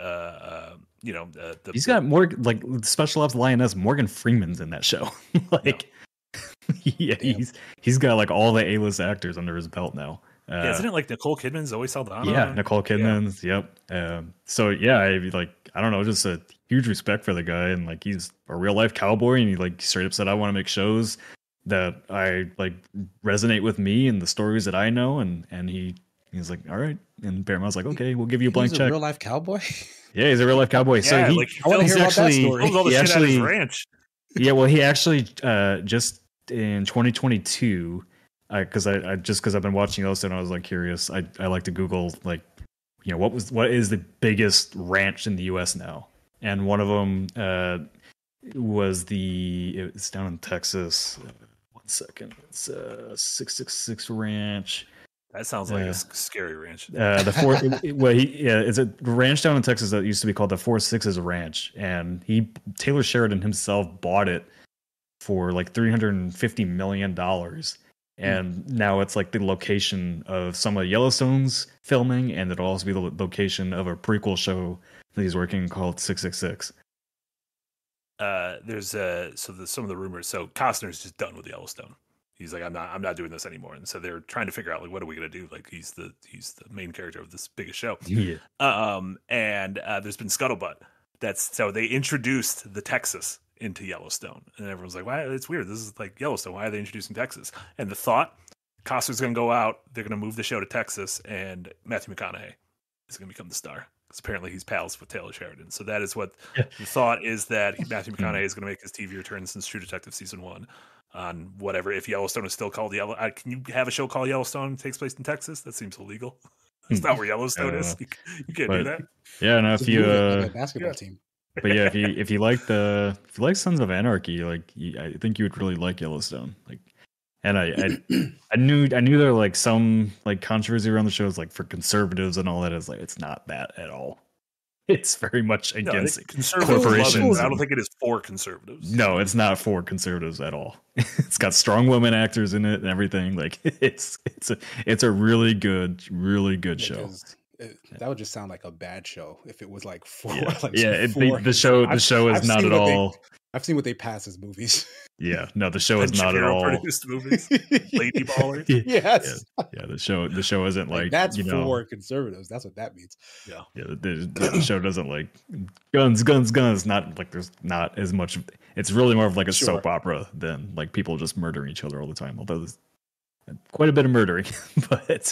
he's got more like special ops lioness Morgan Freeman's in that show. He's got like all the A-list actors under his belt now. Isn't it like Nicole Kidman, Zoe Saldana? Yeah, Nicole Kidman. Yeah. Yep. So yeah, I don't know, just a huge respect for the guy, and like he's a real life cowboy, and he like straight up said, "I want to make shows that I like resonate with me and the stories that I know," and he's like, "All right," and Paramount's like, "Okay, we'll give you a blank check." A real life cowboy. Yeah, he's a real life cowboy. Yeah, so he ranch. Yeah, well, he actually just in 2022. Because I've been watching Yellowstone, I was like curious. I like to Google like, you know, what is the biggest ranch in the U.S. now? And one of them it's down in Texas. One second, it's 666 Ranch. That sounds like a scary ranch. It's a ranch down in Texas that used to be called the 4 Sixes Ranch, and Taylor Sheridan himself bought it for like $350 million. And now it's like the location of some of Yellowstone's filming, and it'll also be the location of a prequel show that he's working called 666. There's some of the rumors. So Costner's just done with Yellowstone. He's like, I'm not doing this anymore. And so they're trying to figure out, like, what are we gonna do? Like, he's the main character of this biggest show. Yeah. And there's been scuttlebutt. So they introduced the Texas into Yellowstone, and everyone's like, "Why? It's weird. This is like Yellowstone. Why are they introducing Texas?" And the thought, Costner's gonna go out. They're gonna move the show to Texas, and Matthew McConaughey is gonna become the star. Apparently he's pals with Taylor Sheridan. So that is what the thought is, that Matthew McConaughey is going to make his TV return since True Detective season 1 on whatever. If Yellowstone is still called Yellowstone, can you have a show called Yellowstone and takes place in Texas? That seems illegal. It's not where Yellowstone is. You can't do that. Yeah, no. If you basketball team. But yeah, if you like Sons of Anarchy, I think you would really like Yellowstone. And I knew there were some controversy around the shows for conservatives and all that. It's it's not that at all. It's very much against corporations. I don't think it is for conservatives. No, it's not for conservatives at all. It's got strong women actors in it and everything. It's a really good show. That would just sound like a bad show if it was The show is not at all. I've seen what they pass as movies. Yeah, no, the show is not at all produced movies. Lady Baller. Yes. Yeah, the show isn't that's for conservatives. That's what that means. Yeah. Yeah, the show doesn't guns. Not there's not as much. It's really more of a soap opera than people just murdering each other all the time. Although there's quite a bit of murdering, but.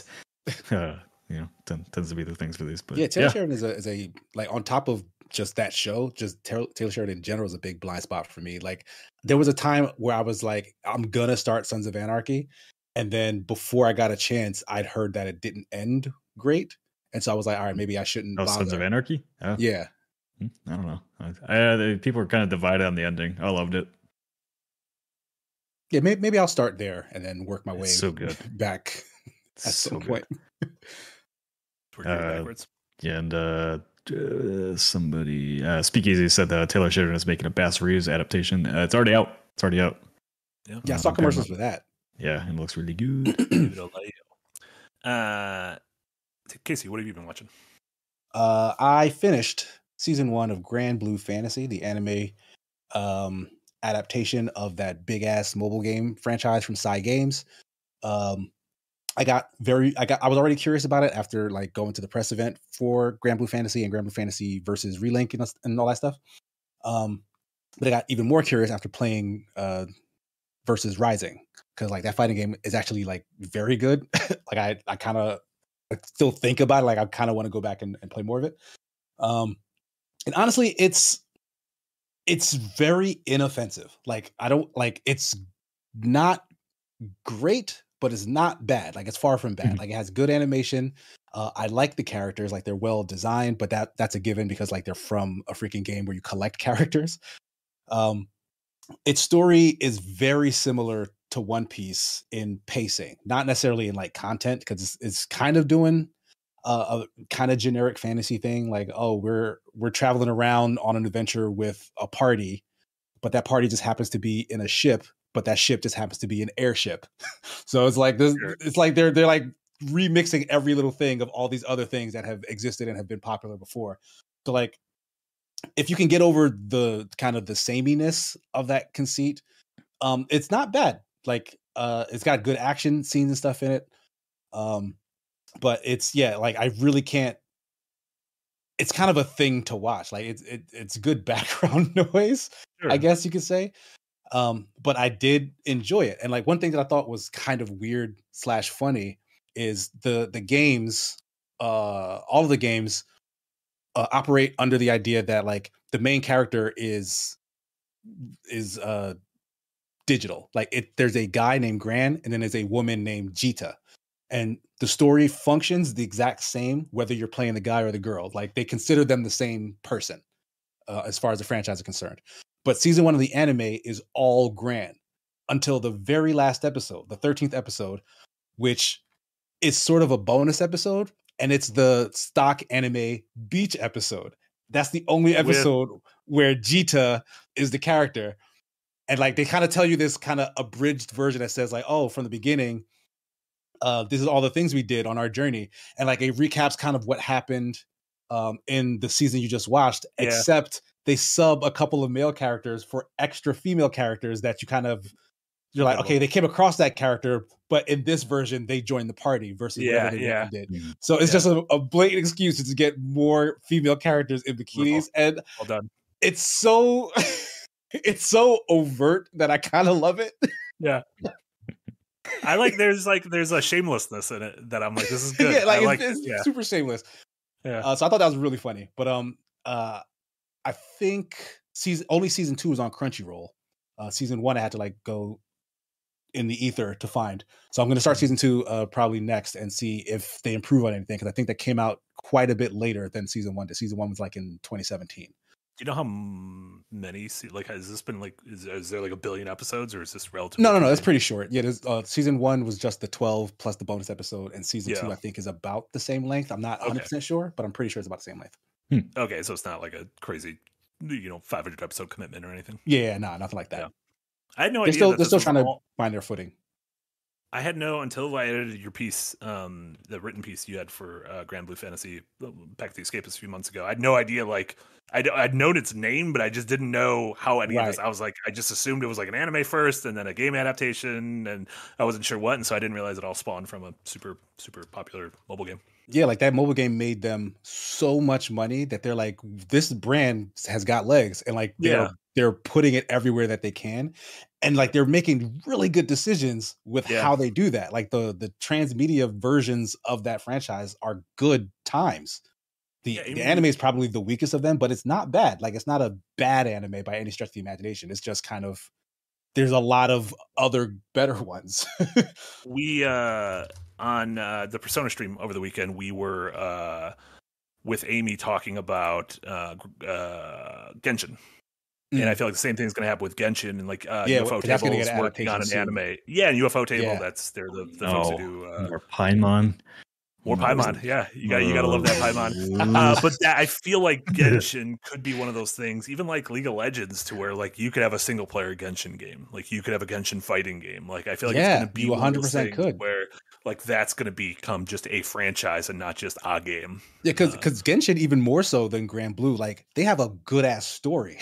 Tends to be the things for these. But yeah, Taylor Sheridan is a on top of just that show. Just Taylor Sheridan in general is a big blind spot for me. There was a time where I was like, I'm gonna start Sons of Anarchy, and then before I got a chance, I'd heard that it didn't end great, and so I was like, all right, maybe I shouldn't. Oh, Sons of Anarchy. Oh. Yeah, I don't know. People are kind of divided on the ending. I loved it. Yeah, maybe I'll start there and then work my way back at some point. Somebody Speakeasy said that Taylor Sheridan is making a Bass Reeves adaptation. It's already out. Yeah, I saw commercials for that. Yeah, it looks really good. Casey, what have you been watching? I finished season 1 of Grand Blue Fantasy, the anime adaptation of that big ass mobile game franchise from Psy Games. I was already curious about it after going to the press event for Grand Blue Fantasy and Grand Blue Fantasy versus Relink and all that stuff. But I got even more curious after playing versus Rising, because that fighting game is actually very good. I kind of still think about it. I kind of want to go back and play more of it. And honestly, it's very inoffensive. It's not great, but it's not bad. It's far from bad. It has good animation. I like the characters. They're well designed, but that's a given because they're from a freaking game where you collect characters. Its story is very similar to One Piece in pacing, not necessarily in content, because it's kind of doing a kind of generic fantasy thing. We're traveling around on an adventure with a party, but that party just happens to be in a ship. But that ship just happens to be an airship. So it's this. It's they're remixing every little thing of all these other things that have existed and have been popular before. So if you can get over the kind of the sameness of that conceit, it's not bad. It's got good action scenes and stuff in it. But it's I really can't. It's kind of a thing to watch. It's good background noise, I guess you could say. But I did enjoy it. And one thing that I thought was kind of weird / funny is the games, all of the games operate under the idea that the main character is digital. There's a guy named Gran, and then there's a woman named Jita. And the story functions the exact same, whether you're playing the guy or the girl. They consider them the same person as far as the franchise is concerned. But season 1 of the anime is all Gran until the very last episode, the 13th episode, which is sort of a bonus episode. And it's the stock anime beach episode. That's the only episode where Jita is the character. And they kind of tell you this kind of abridged version that says from the beginning, this is all the things we did on our journey. And it recaps kind of what happened in the season you just watched, except they sub a couple of male characters for extra female characters that you kind of, you're like, okay, they came across that character, but in this version, they joined the party versus whatever they did. So it's just a blatant excuse to get more female characters in bikinis. Well done. It's so, it's so overt that I kind of love it. Yeah. I like, there's a shamelessness in it that I'm like, this is good. It's super shameless. Yeah. So I thought that was really funny, but, I think season 2 is on Crunchyroll. Season 1, I had to like go in the ether to find. So I'm going to start season 2 probably next and see if they improve on anything, because I think that came out quite a bit later than season 1. Season 1 was like in 2017. Do you know how many? Like, has this been like? Is there like a billion episodes, or is this relatively? No, that's pretty short. Yeah, season 1 was just the 12 plus the bonus episode, and season 2 I think is about the same length. I'm not 100% sure, but I'm pretty sure it's about the same length. Okay, so it's not like a crazy, 500 episode commitment or anything. Yeah, no, nothing like that. Yeah. I had no idea. They're still trying to find their footing. I had no, until I edited your piece, the written piece you had for Grand Blue Fantasy Pack the Escapist a few months ago. I had no idea, like, I'd known its name, but I just didn't know how any of this. I was like, I just assumed it was like an anime first and then a game adaptation, and I wasn't sure what, and so I didn't realize it all spawned from a super, super popular mobile game. Yeah, like that mobile game made them so much money that they're like, this brand has got legs, and like they're putting it everywhere that they can, and like they're making really good decisions with how they do that. Like the transmedia versions of that franchise are good times. The anime is probably the weakest of them, but it's not bad. Like, it's not a bad anime by any stretch of the imagination. It's just kind of, there's a lot of other better ones. On the Persona stream over the weekend, we were with Amy talking about Genshin. And I feel like the same thing's going to happen with Genshin, and like UFO Table is working on an anime. Yeah, and UFO Table, that's they're the folks who do more Paimon. More Paimon, yeah. You gotta love that Paimon. But I feel like Genshin could be one of those things, even like League of Legends, to where like you could have a single player Genshin game. Like you could have a Genshin fighting game. Like I feel like it's gonna be 100% could, where like that's gonna become just a franchise and not just a game. Yeah, because Genshin, even more so than Grand Blue, like they have a good ass story.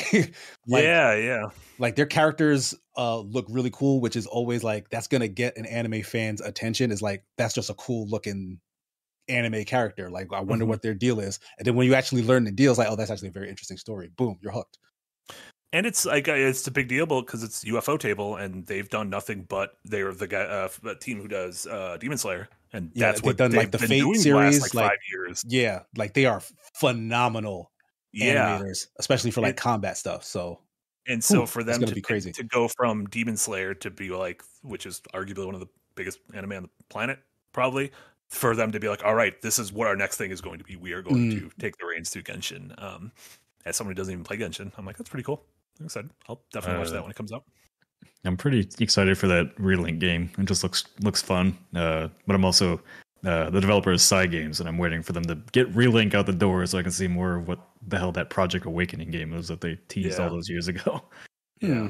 Like their characters look really cool, which is always like that's gonna get an anime fan's attention, is like that's just a cool looking anime character. Like, I wonder what their deal is. And then when you actually learn the deal, it's like, oh, that's actually a very interesting story. Boom, you're hooked. And it's like, it's a big deal because it's UFO Table, and they've done nothing but they're the guy, the team who does Demon Slayer. And that's what they've done, like the Fate series, the last, like 5 years. Yeah, like they are phenomenal animators, especially for like combat stuff. So. And so for them to be crazy to go from Demon Slayer to be like, which is arguably one of the biggest anime on the planet, probably, for them to be like, all right, this is what our next thing is going to be. We are going to take the reins to Genshin. As someone who doesn't even play Genshin, I'm like, that's pretty cool. Like I said, I'll definitely watch that when it comes out. I'm pretty excited for that Relink game. It just looks fun. But I'm also, the developer is Psy Games, and I'm waiting for them to get Relink out the door so I can see more of what the hell that Project Awakening game was that they teased all those years ago. Yeah.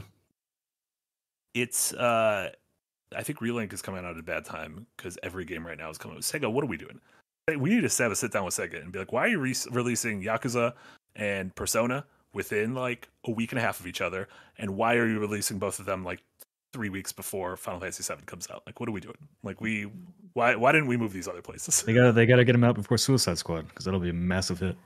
It's, I think Relink is coming out at a bad time because every game right now is coming out. Sega, what are we doing? We need to have a sit down with Sega and be like, why are you releasing Yakuza and Persona within like a week and a half of each other? And why are you releasing both of them like 3 weeks before Final Fantasy VII comes out? Like, what are we doing? Like, why didn't we move these other places? They gotta get them out before Suicide Squad, because that'll be a massive hit.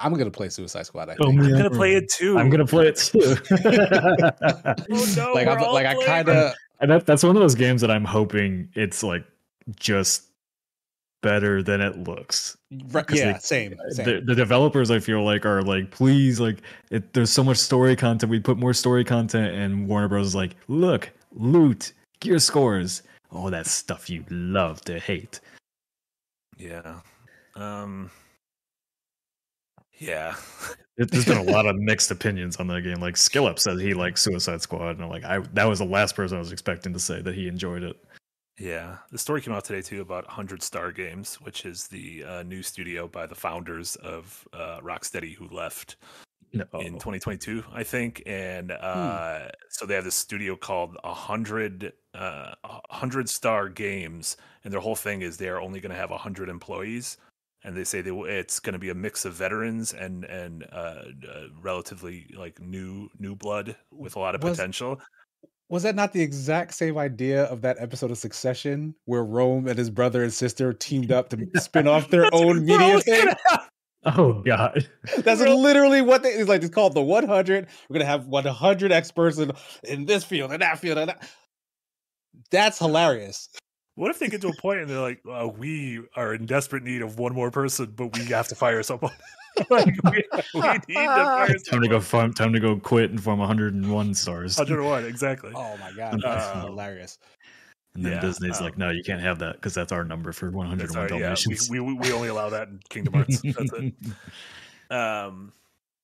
I'm gonna play Suicide Squad. I think. I'm gonna play it too. Oh, no, and that's one of those games that I'm hoping it's like just better than it looks. Yeah, same. The developers, I feel like, are like, please, like, there's so much story content. We put more story content, and Warner Bros. Is like, look, loot, gear scores, all that stuff you love to hate. Yeah. Yeah, there's been a lot of mixed opinions on that game. Like Skillup says he likes Suicide Squad, and I'm like, that was the last person I was expecting to say that he enjoyed it. Yeah, the story came out today too about 100 Star Games, which is the new studio by the founders of Rocksteady, who left in 2022, I think. And so they have this studio called 100 100-star games, and their whole thing is they're only going to have 100 employees, and they say it's going to be a mix of veterans and relatively like new blood with a lot of potential. Was that not the exact same idea of that episode of Succession where Rome and his brother and sister teamed up to spin off their own media thing? Oh God, that's literally what they. It's like it's called the 100. We're gonna have 100 experts in this field and that field and that. That's hilarious. What if they get to a point and they're like, we are in desperate need of one more person, but we have to fire someone. Like, we need to fire someone. Time to go quit and form 101 stars. 101, exactly. Oh my God, that's hilarious. And then Disney's like, no, you can't have that because that's our number for 101 donations. We only allow that in Kingdom Hearts. That's it.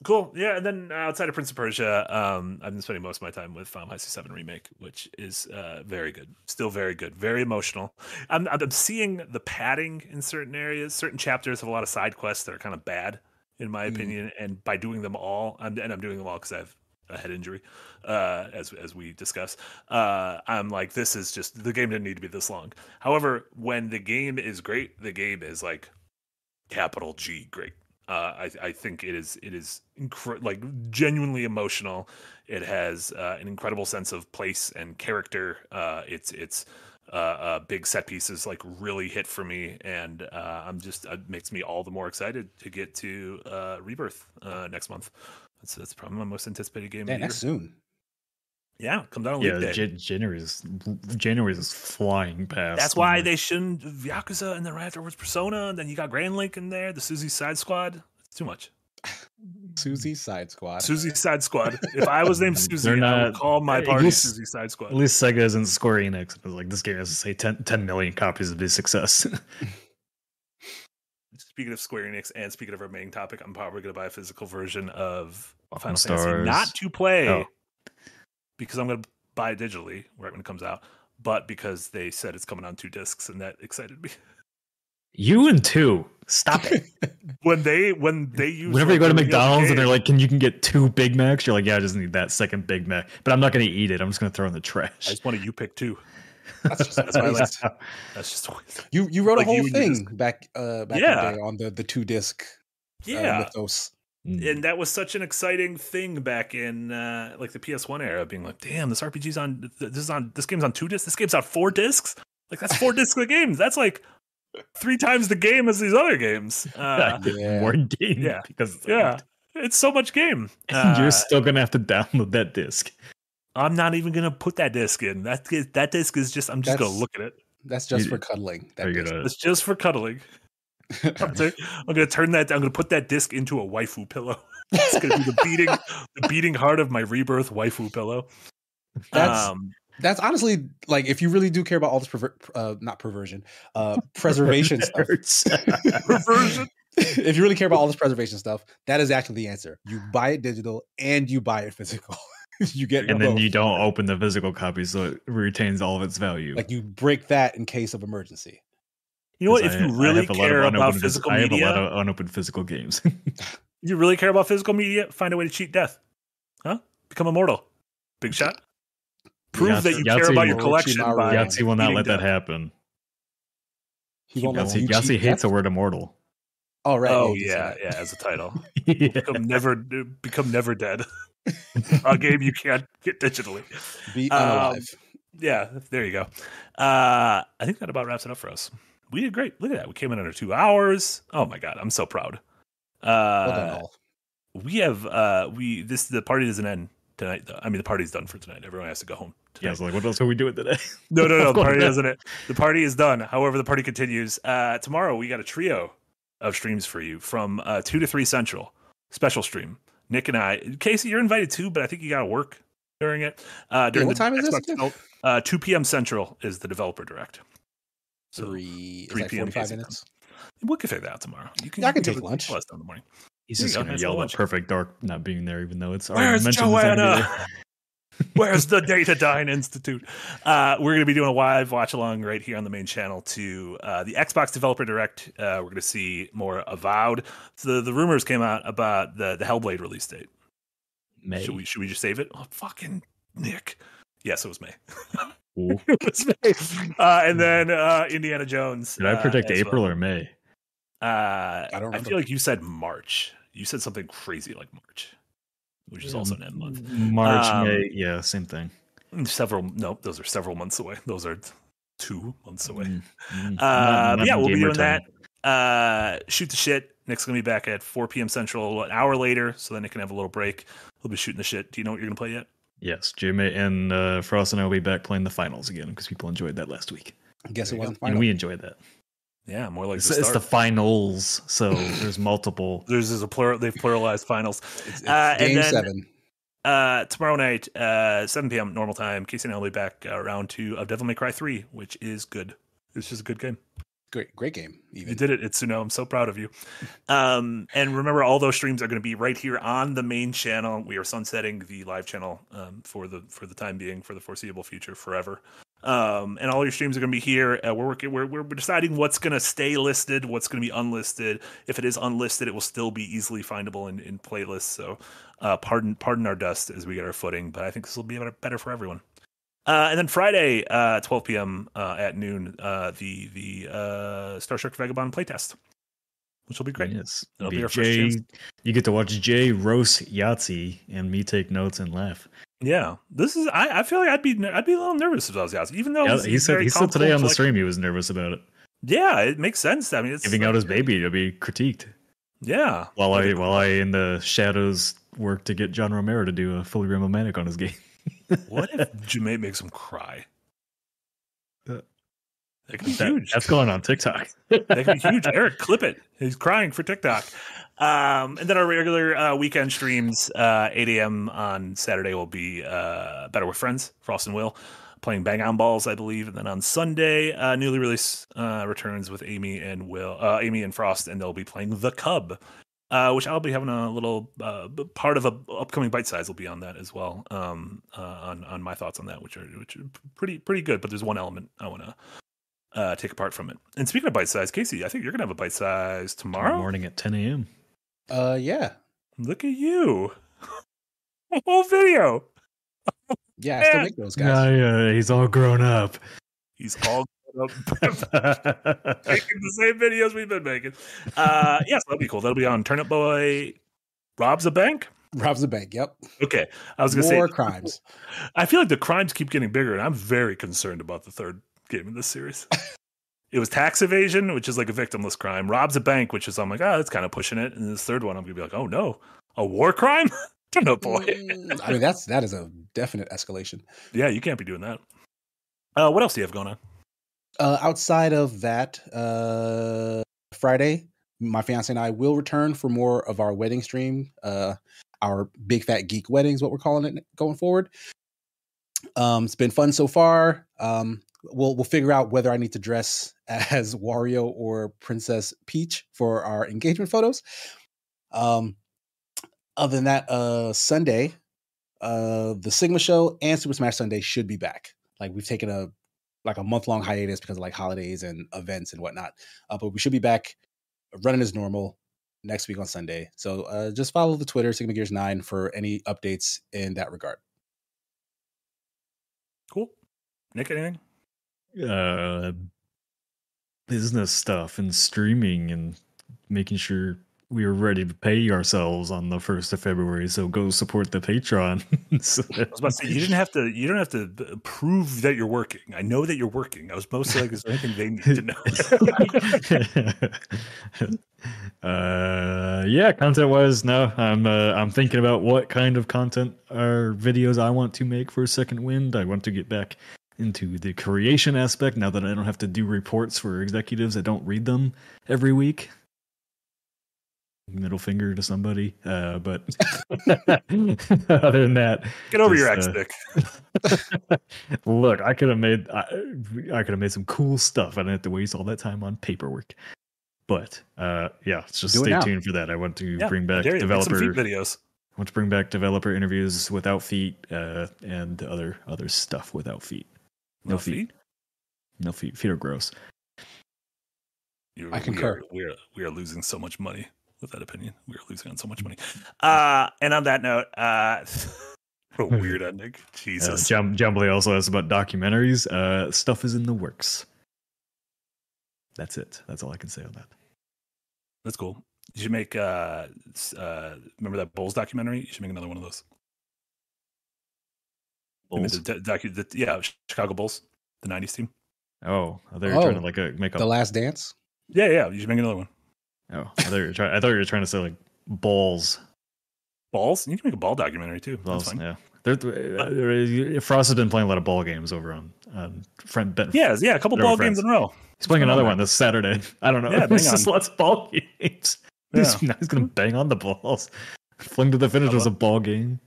Cool. Yeah, and then outside of Prince of Persia, I've been spending most of my time with Final Fantasy VII Remake, which is very good. Still very good. Very emotional. I'm seeing the padding in certain areas. Certain chapters have a lot of side quests that are kind of bad, in my opinion. And by doing them all, I'm doing them all because I have a head injury, as we discussed. I'm like, this is just, the game didn't need to be this long. However, when the game is great, the game is like capital G great. I think it is like genuinely emotional. It has an incredible sense of place and character. Its big set pieces like really hit for me, and it makes me all the more excited to get to Rebirth next month. That's probably my most anticipated game. Damn, that's soon. Yeah, come down. Yeah, January is flying past. That's why they shouldn't Yakuza and then right afterwards Persona, and then you got Grand Link in there, the Suzy Side Squad. It's too much. Suzy Side Squad. If I was named Suzy, I would call my party Suzy Side Squad. At least Sega isn't Square Enix. It was like this game has to say 10 million copies of this success. Speaking of Square Enix and speaking of our main topic, I'm probably going to buy a physical version of Final Fantasy, not to play. Oh. Because I'm going to buy it digitally right when it comes out, but because they said it's coming on 2 discs, and that excited me. You and 2, stop it. When they use whenever you go to McDonald's and they're like, you can get 2 Big Macs, you're like, yeah, I just need that second Big Mac, but I'm not going to eat it. I'm just going to throw it in the trash. I just want to pick 2. That's my last. That's just you wrote like a whole thing back in the day on the 2 disc. Yeah. Mythos. And that was such an exciting thing back in like the PS1 era, being like, damn, this RPG's on. This game's on 2 discs. This game's on 4 discs. Like that's 4 discs of games. That's like 3 times the game as these other games. More game. Yeah. Because it's so much game. You're still gonna have to download that disc. I'm not even gonna put that disc in. That disc is just. I'm just gonna look at it. That's just for cuddling. It's just for cuddling. I'm gonna turn that. I'm gonna put that disc into a waifu pillow. It's gonna be the beating heart of my Rebirth waifu pillow. That's honestly like if you really do care about all this preservation stuff. Perversion. If you really care about all this preservation stuff, that is actually the answer. You buy it digital and you buy it physical. You get and then both. You don't open the physical copy, so it retains all of its value. Like you break that in case of emergency. You know what? If you really care about physical media, I have a lot of unopened physical games. You really care about physical media? Find a way to cheat death, huh? Become immortal. Big shot. Prove that you care about your collection. Yahtzee will not let that happen. Yahtzee hates the word immortal. Oh right. Oh yeah. As a title, become never dead. A game you can't get digitally. Be alive. Yeah, there you go. I think that about wraps it up for us. We did great. Look at that. We came in under 2 hours. Oh my God, I'm so proud. Well done all. We have the party doesn't end tonight though. I mean the party's done for tonight. Everyone has to go home tonight. Yeah, so like what else are we doing today? No, the party doesn't end. The party is done. However, the party continues. Tomorrow we got a trio of streams for you from 2 to 3 Central. Special stream. Nick and I, Casey, you're invited too, but I think you got to work during it. What time is this? 2 p.m. Central is the developer direct. So 3 like p.m. 45 minutes. We'll figure that out tomorrow. I can take lunch. Plus in the morning. He's just going to yell at Perfect Dark not being there, even though it's already mentioned. Where's Joanna? Where's the Data Dine Institute? We're going to be doing a live watch along right here on the main channel to the Xbox Developer Direct. We're going to see more Avowed. So the rumors came out about the Hellblade release date. May. Should we just save it? Oh, fucking Nick. Yes, it was May. And then Indiana Jones. Did I predict April or May? I don't. I feel like you said March. You said something crazy like March, which is also an end month. March, May, yeah, same thing. Nope, those are several months away. Those are 2 months away. Yeah, we'll be doing that. Shoot the shit. Nick's gonna be back at 4 p.m. Central an hour later, so then Nick can have a little break. We'll be shooting the shit. Do you know what you're gonna play yet? Yes, Jimmy and Frost and I will be back playing the finals again because people enjoyed that last week. I guess it wasn't final. And we enjoyed that. Yeah, more like it's the finals. So there's multiple. There's a plural. They've pluralized finals. It's game and then, 7. Tomorrow night, 7 p.m. normal time. Casey and I will be back round 2 of Devil May Cry 3, which is good. It's just a good game. Great game. Even. You did it, Itsuno. I'm so proud of you. And remember, all those streams are going to be right here on the main channel. We are sunsetting the live channel for the time being, for the foreseeable future, forever. And all your streams are going to be here. We're deciding what's going to stay listed, what's going to be unlisted. If it is unlisted, it will still be easily findable in playlists. So pardon our dust as we get our footing, but I think this will be better for everyone. And then Friday, 12 p.m. At noon, the Star Trek Vagabond playtest, which will be great. Yes. It'll be our first chance. You get to watch Jay roast Yahtzee and me take notes and laugh. Yeah, this is. I feel like I'd be a little nervous if I was Yahtzee, even though he said today on the stream he was nervous about it. Yeah, it makes sense. I mean, it's giving out his baby to be critiqued. Yeah, while I in the shadows work to get John Romero to do a fully romantic on his game. What if Jumaine makes him cry? That could be huge. That's going on TikTok. That could be huge. Eric, clip it. He's crying for TikTok. And then our regular weekend streams, 8 a.m. on Saturday will be Better with Friends, Frost and Will, playing Bang on Balls, I believe. And then on Sunday, newly released returns with Amy and Frost, and they'll be playing The Cub. Which I'll be having a little part of a upcoming bite size will be on that as well. On my thoughts on that, which are pretty good. But there's one element I want to take apart from it. And speaking of bite size, Casey, I think you're gonna have a bite size tomorrow morning at 10 a.m. Yeah. Look at you. Whole video. Yeah, I still make those guys. He's all grown up. He's all. Making the same videos we've been making. Yes, that'll be cool. That'll be on Turnip Boy Robs a Bank. Robs a Bank, yep. Okay. I was gonna say more crimes. I feel like the crimes keep getting bigger, and I'm very concerned about the third game in this series. It was tax evasion, which is like a victimless crime, Robs a Bank, which is I'm like, that's kind of pushing it. And this third one I'm gonna be like, oh no, a war crime? Turnip Boy. I mean that is a definite escalation. Yeah, you can't be doing that. What else do you have going on? Outside of that, Friday, my fiance and I will return for more of our wedding stream. Our Big Fat Geek Weddings, what we're calling it going forward. It's been fun so far. We'll figure out whether I need to dress as Wario or Princess Peach for our engagement photos. Other than that, Sunday, the Sigma Show and Super Smash Sunday should be back. Like we've taken a month-long hiatus because of like holidays and events and whatnot. But we should be back running as normal next week on Sunday. So just follow the Twitter, SigmaGears9, for any updates in that regard. Cool. Nick, anything? Business stuff and streaming and making sure we are ready to pay ourselves on the 1st of February. So go support the Patreon. So I was about to say, you don't have to prove that you're working. I know that you're working. I was mostly like, is there anything they need to know? Content-wise, no. I'm thinking about what kind of content or videos I want to make for Second Wind. I want to get back into the creation aspect now that I don't have to do reports for executives that don't read them every week. Middle finger to somebody, but other than that, get over your ex, Nick. Look, I could have made some cool stuff. I didn't have to waste all that time on paperwork. But just stay tuned for that. I want to bring back developer videos. I want to bring back developer interviews without feet and other stuff without feet. No feet. No feet. Feet are gross. I concur. We are losing so much money. With that opinion, we are losing on so much money. And on that note, A weird ending. Jesus. Jumbly also asked about documentaries. Stuff is in the works. That's it. That's all I can say on that. That's cool. You should make, remember that Bulls documentary? You should make another one of those. Bulls? Yeah, Chicago Bulls, the 90s team. Oh, I thought you were trying to make up. The Last Dance? Yeah. You should make another one. Oh, I thought you were trying to say like balls. Balls? You can make a ball documentary too. Balls, that's fine. Yeah. Frost has been playing a lot of ball games over on Friend Ben. Yeah, a couple ball games in a row. He's playing another one this Saturday. I don't know. Yeah, there's just lots of ball games. Yeah. He's going to bang on the balls. Fling to the finish was a ball game.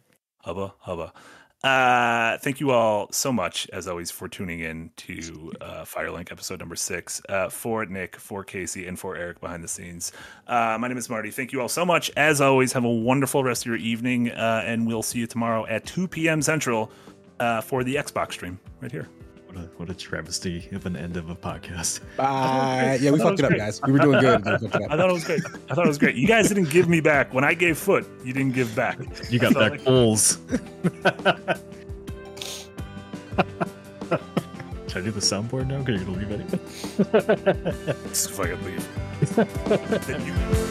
Hubba. Thank you all so much, as always, for tuning in to Firelink episode number 6. For Nick, for Casey, and for Eric behind the scenes. My name is Marty. Thank you all so much. As always, have a wonderful rest of your evening, and we'll see you tomorrow at 2 p.m. Central for the Xbox stream right here. What a travesty of an end of a podcast. Bye. Yeah, we fucked it up, guys. We were doing good. I thought it was great. You guys didn't give me back. When I gave foot, you didn't give back. You got back bulls. Should I do the soundboard now? Because you're going to leave anyway? Just fucking leave.